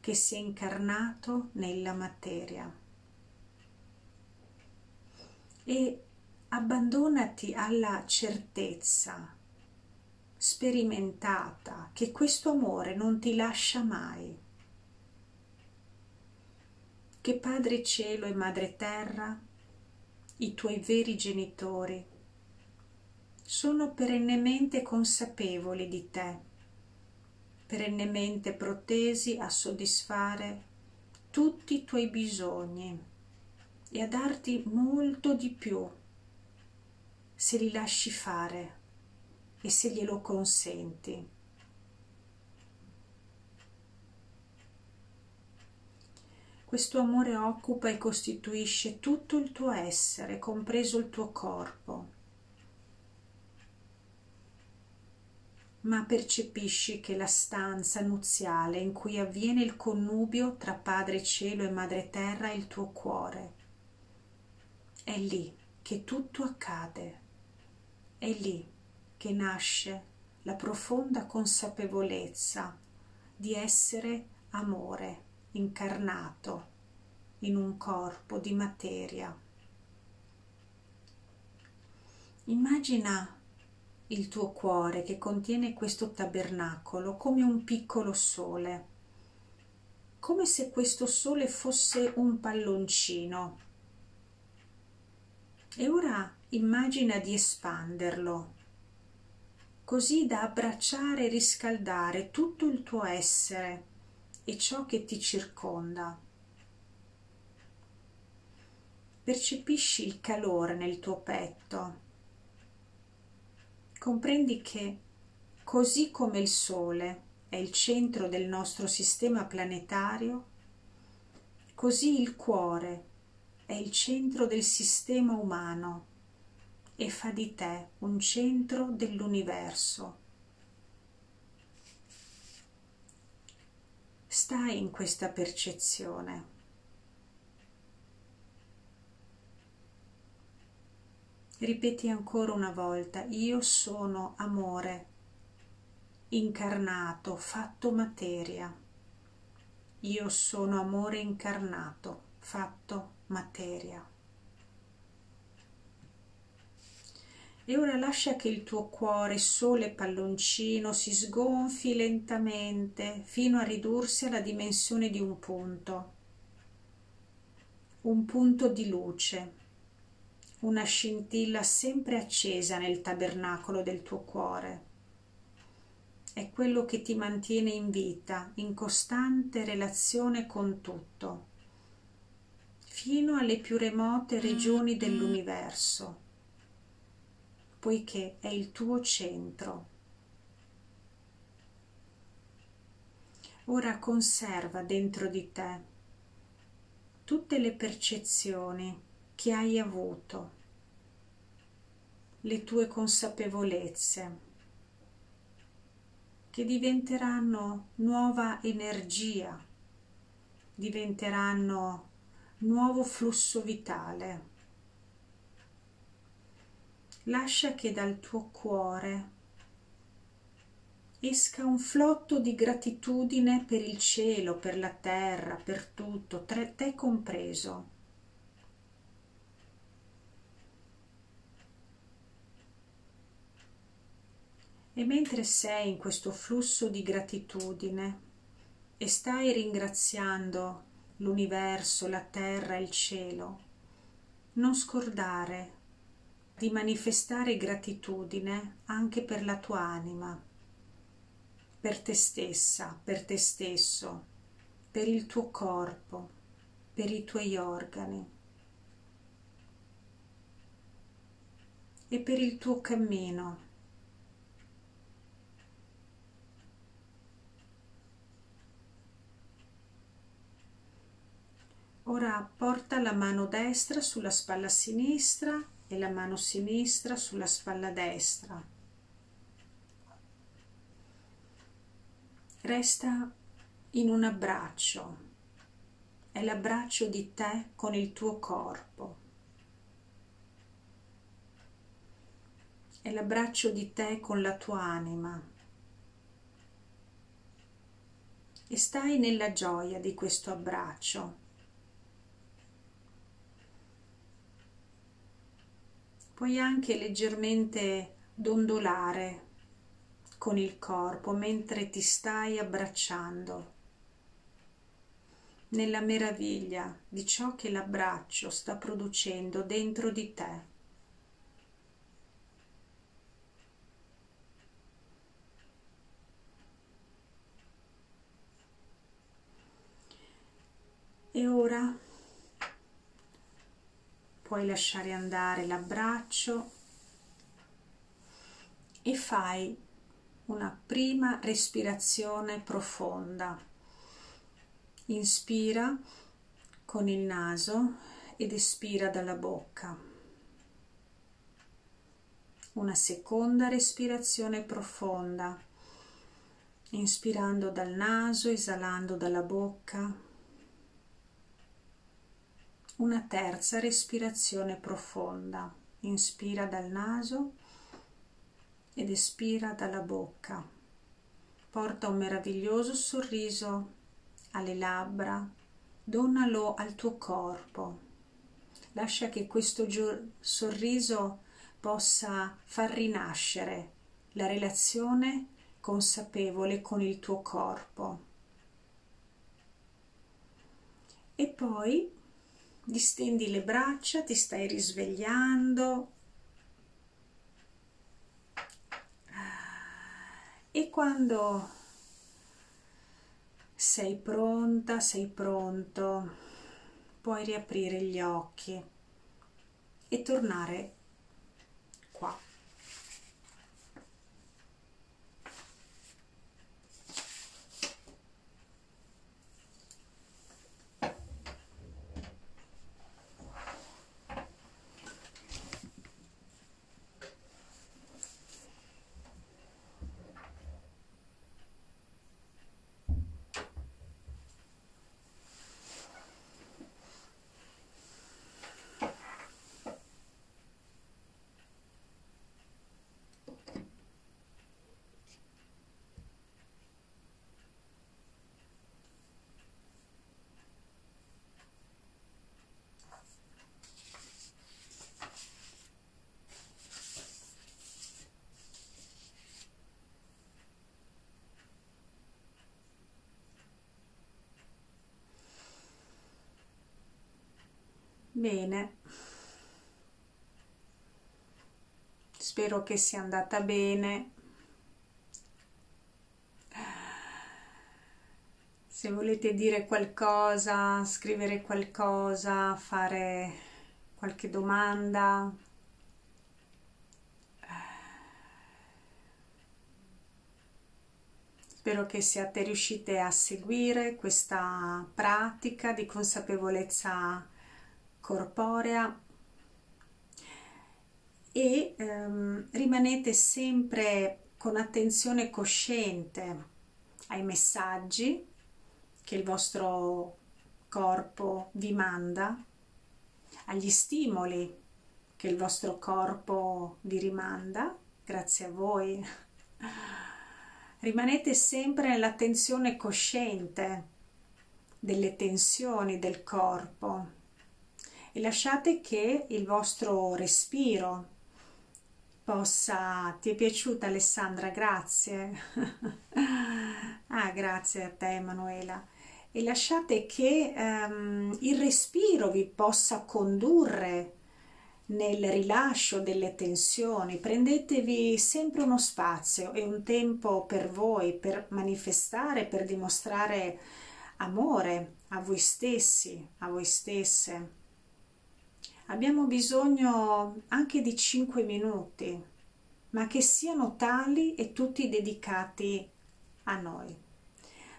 che si è incarnato nella materia, e abbandonati alla certezza sperimentata che questo amore non ti lascia mai, che Padre Cielo e Madre Terra, i tuoi veri genitori, sono perennemente consapevoli di te, perennemente protesi a soddisfare tutti i tuoi bisogni e a darti molto di più se li lasci fare e se glielo consenti. Questo amore occupa e costituisce tutto il tuo essere, compreso il tuo corpo. Ma percepisci che la stanza nuziale in cui avviene il connubio tra Padre Cielo e Madre Terra è il tuo cuore. È lì che tutto accade. È lì che nasce la profonda consapevolezza di essere amore incarnato in un corpo di materia. Immagina il tuo cuore che contiene questo tabernacolo come un piccolo sole, come se questo sole fosse un palloncino. E ora immagina di espanderlo, così da abbracciare e riscaldare tutto il tuo essere e ciò che ti circonda. Percepisci il calore nel tuo petto. Comprendi che, così come il Sole è il centro del nostro sistema planetario, così il cuore è il centro del sistema umano e fa di te un centro dell'universo. Stai in questa percezione. Ripeti ancora una volta: io sono amore, incarnato, fatto materia. Io sono amore incarnato, fatto materia. E ora lascia che il tuo cuore, sole palloncino, si sgonfi lentamente fino a ridursi alla dimensione di un punto, un punto di luce, una scintilla sempre accesa nel tabernacolo del tuo cuore. È quello che ti mantiene in vita, in costante relazione con tutto, fino alle più remote regioni dell'universo, poiché è il tuo centro. Ora conserva dentro di te tutte le percezioni che hai avuto, le tue consapevolezze, che diventeranno nuova energia, diventeranno nuovo flusso vitale. Lascia che dal tuo cuore esca un flotto di gratitudine per il cielo, per la terra, per tutto, te compreso. E mentre sei in questo flusso di gratitudine e stai ringraziando l'universo, la terra, il cielo, non scordare di manifestare gratitudine anche per la tua anima, per te stessa, per te stesso, per il tuo corpo, per i tuoi organi e per il tuo cammino. Ora porta la mano destra sulla spalla sinistra e la mano sinistra sulla spalla destra. Resta in un abbraccio, è l'abbraccio di te con il tuo corpo, è l'abbraccio di te con la tua anima, e stai nella gioia di questo abbraccio. Puoi anche leggermente dondolare con il corpo mentre ti stai abbracciando, nella meraviglia di ciò che l'abbraccio sta producendo dentro di te. E ora puoi lasciare andare l'abbraccio e fai una prima respirazione profonda. Inspira con il naso ed espira dalla bocca. Una seconda respirazione profonda, inspirando dal naso, esalando dalla bocca. Una terza respirazione profonda, inspira dal naso ed espira dalla bocca. Porta un meraviglioso sorriso alle labbra, donalo al tuo corpo. Lascia che questo sorriso possa far rinascere la relazione consapevole con il tuo corpo. E poi distendi le braccia, ti stai risvegliando e quando sei pronta, sei pronto, puoi riaprire gli occhi e tornare qua. Bene, spero che sia andata bene. Se volete dire qualcosa, scrivere qualcosa, fare qualche domanda, spero che siate riuscite a seguire questa pratica di consapevolezza corporea e ehm, rimanete sempre con attenzione cosciente ai messaggi che il vostro corpo vi manda, agli stimoli che il vostro corpo vi rimanda, grazie a voi. Rimanete sempre nell'attenzione cosciente delle tensioni del corpo e lasciate che il vostro respiro possa... Ti è piaciuta, Alessandra? Grazie. Ah, grazie a te, Emanuela. E lasciate che um, il respiro vi possa condurre nel rilascio delle tensioni. Prendetevi sempre uno spazio e un tempo per voi, per manifestare, per dimostrare amore a voi stessi, a voi stesse. Abbiamo bisogno anche di cinque minuti, ma che siano tali e tutti dedicati a noi.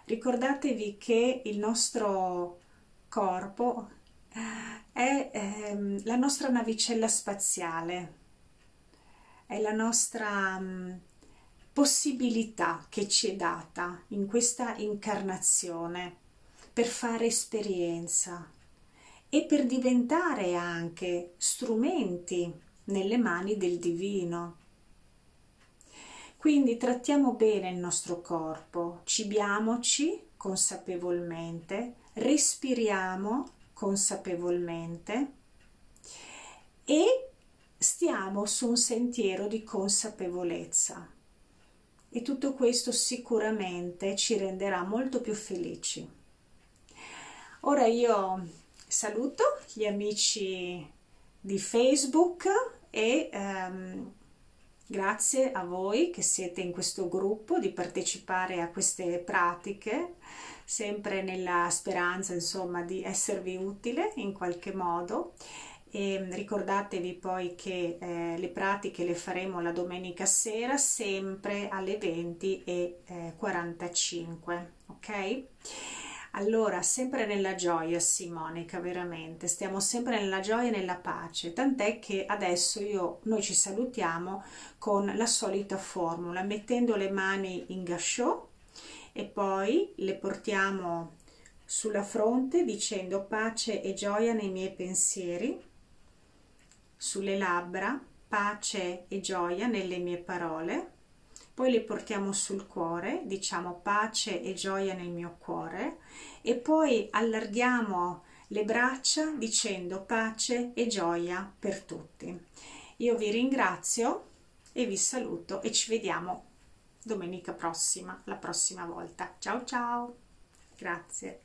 Ricordatevi che il nostro corpo è ehm, la nostra navicella spaziale, è la nostra mh, possibilità che ci è data in questa incarnazione per fare esperienza e per diventare anche strumenti nelle mani del divino. Quindi trattiamo bene il nostro corpo, cibiamoci consapevolmente, respiriamo consapevolmente e stiamo su un sentiero di consapevolezza, e tutto questo sicuramente ci renderà molto più felici. Ora io saluto gli amici di Facebook e ehm, grazie a voi che siete in questo gruppo, di partecipare a queste pratiche, sempre nella speranza, insomma, di esservi utile in qualche modo. E ricordatevi poi che eh, le pratiche le faremo la domenica sera, sempre alle venti e quarantacinque, ok? Allora, sempre nella gioia, sì, Monica, veramente, stiamo sempre nella gioia e nella pace, tant'è che adesso io, noi ci salutiamo con la solita formula, mettendo le mani in gâchot, e poi le portiamo sulla fronte dicendo pace e gioia nei miei pensieri, sulle labbra pace e gioia nelle mie parole, poi le portiamo sul cuore, diciamo pace e gioia nel mio cuore, e poi allarghiamo le braccia dicendo pace e gioia per tutti. Io vi ringrazio e vi saluto e ci vediamo domenica prossima, la prossima volta. Ciao ciao, grazie.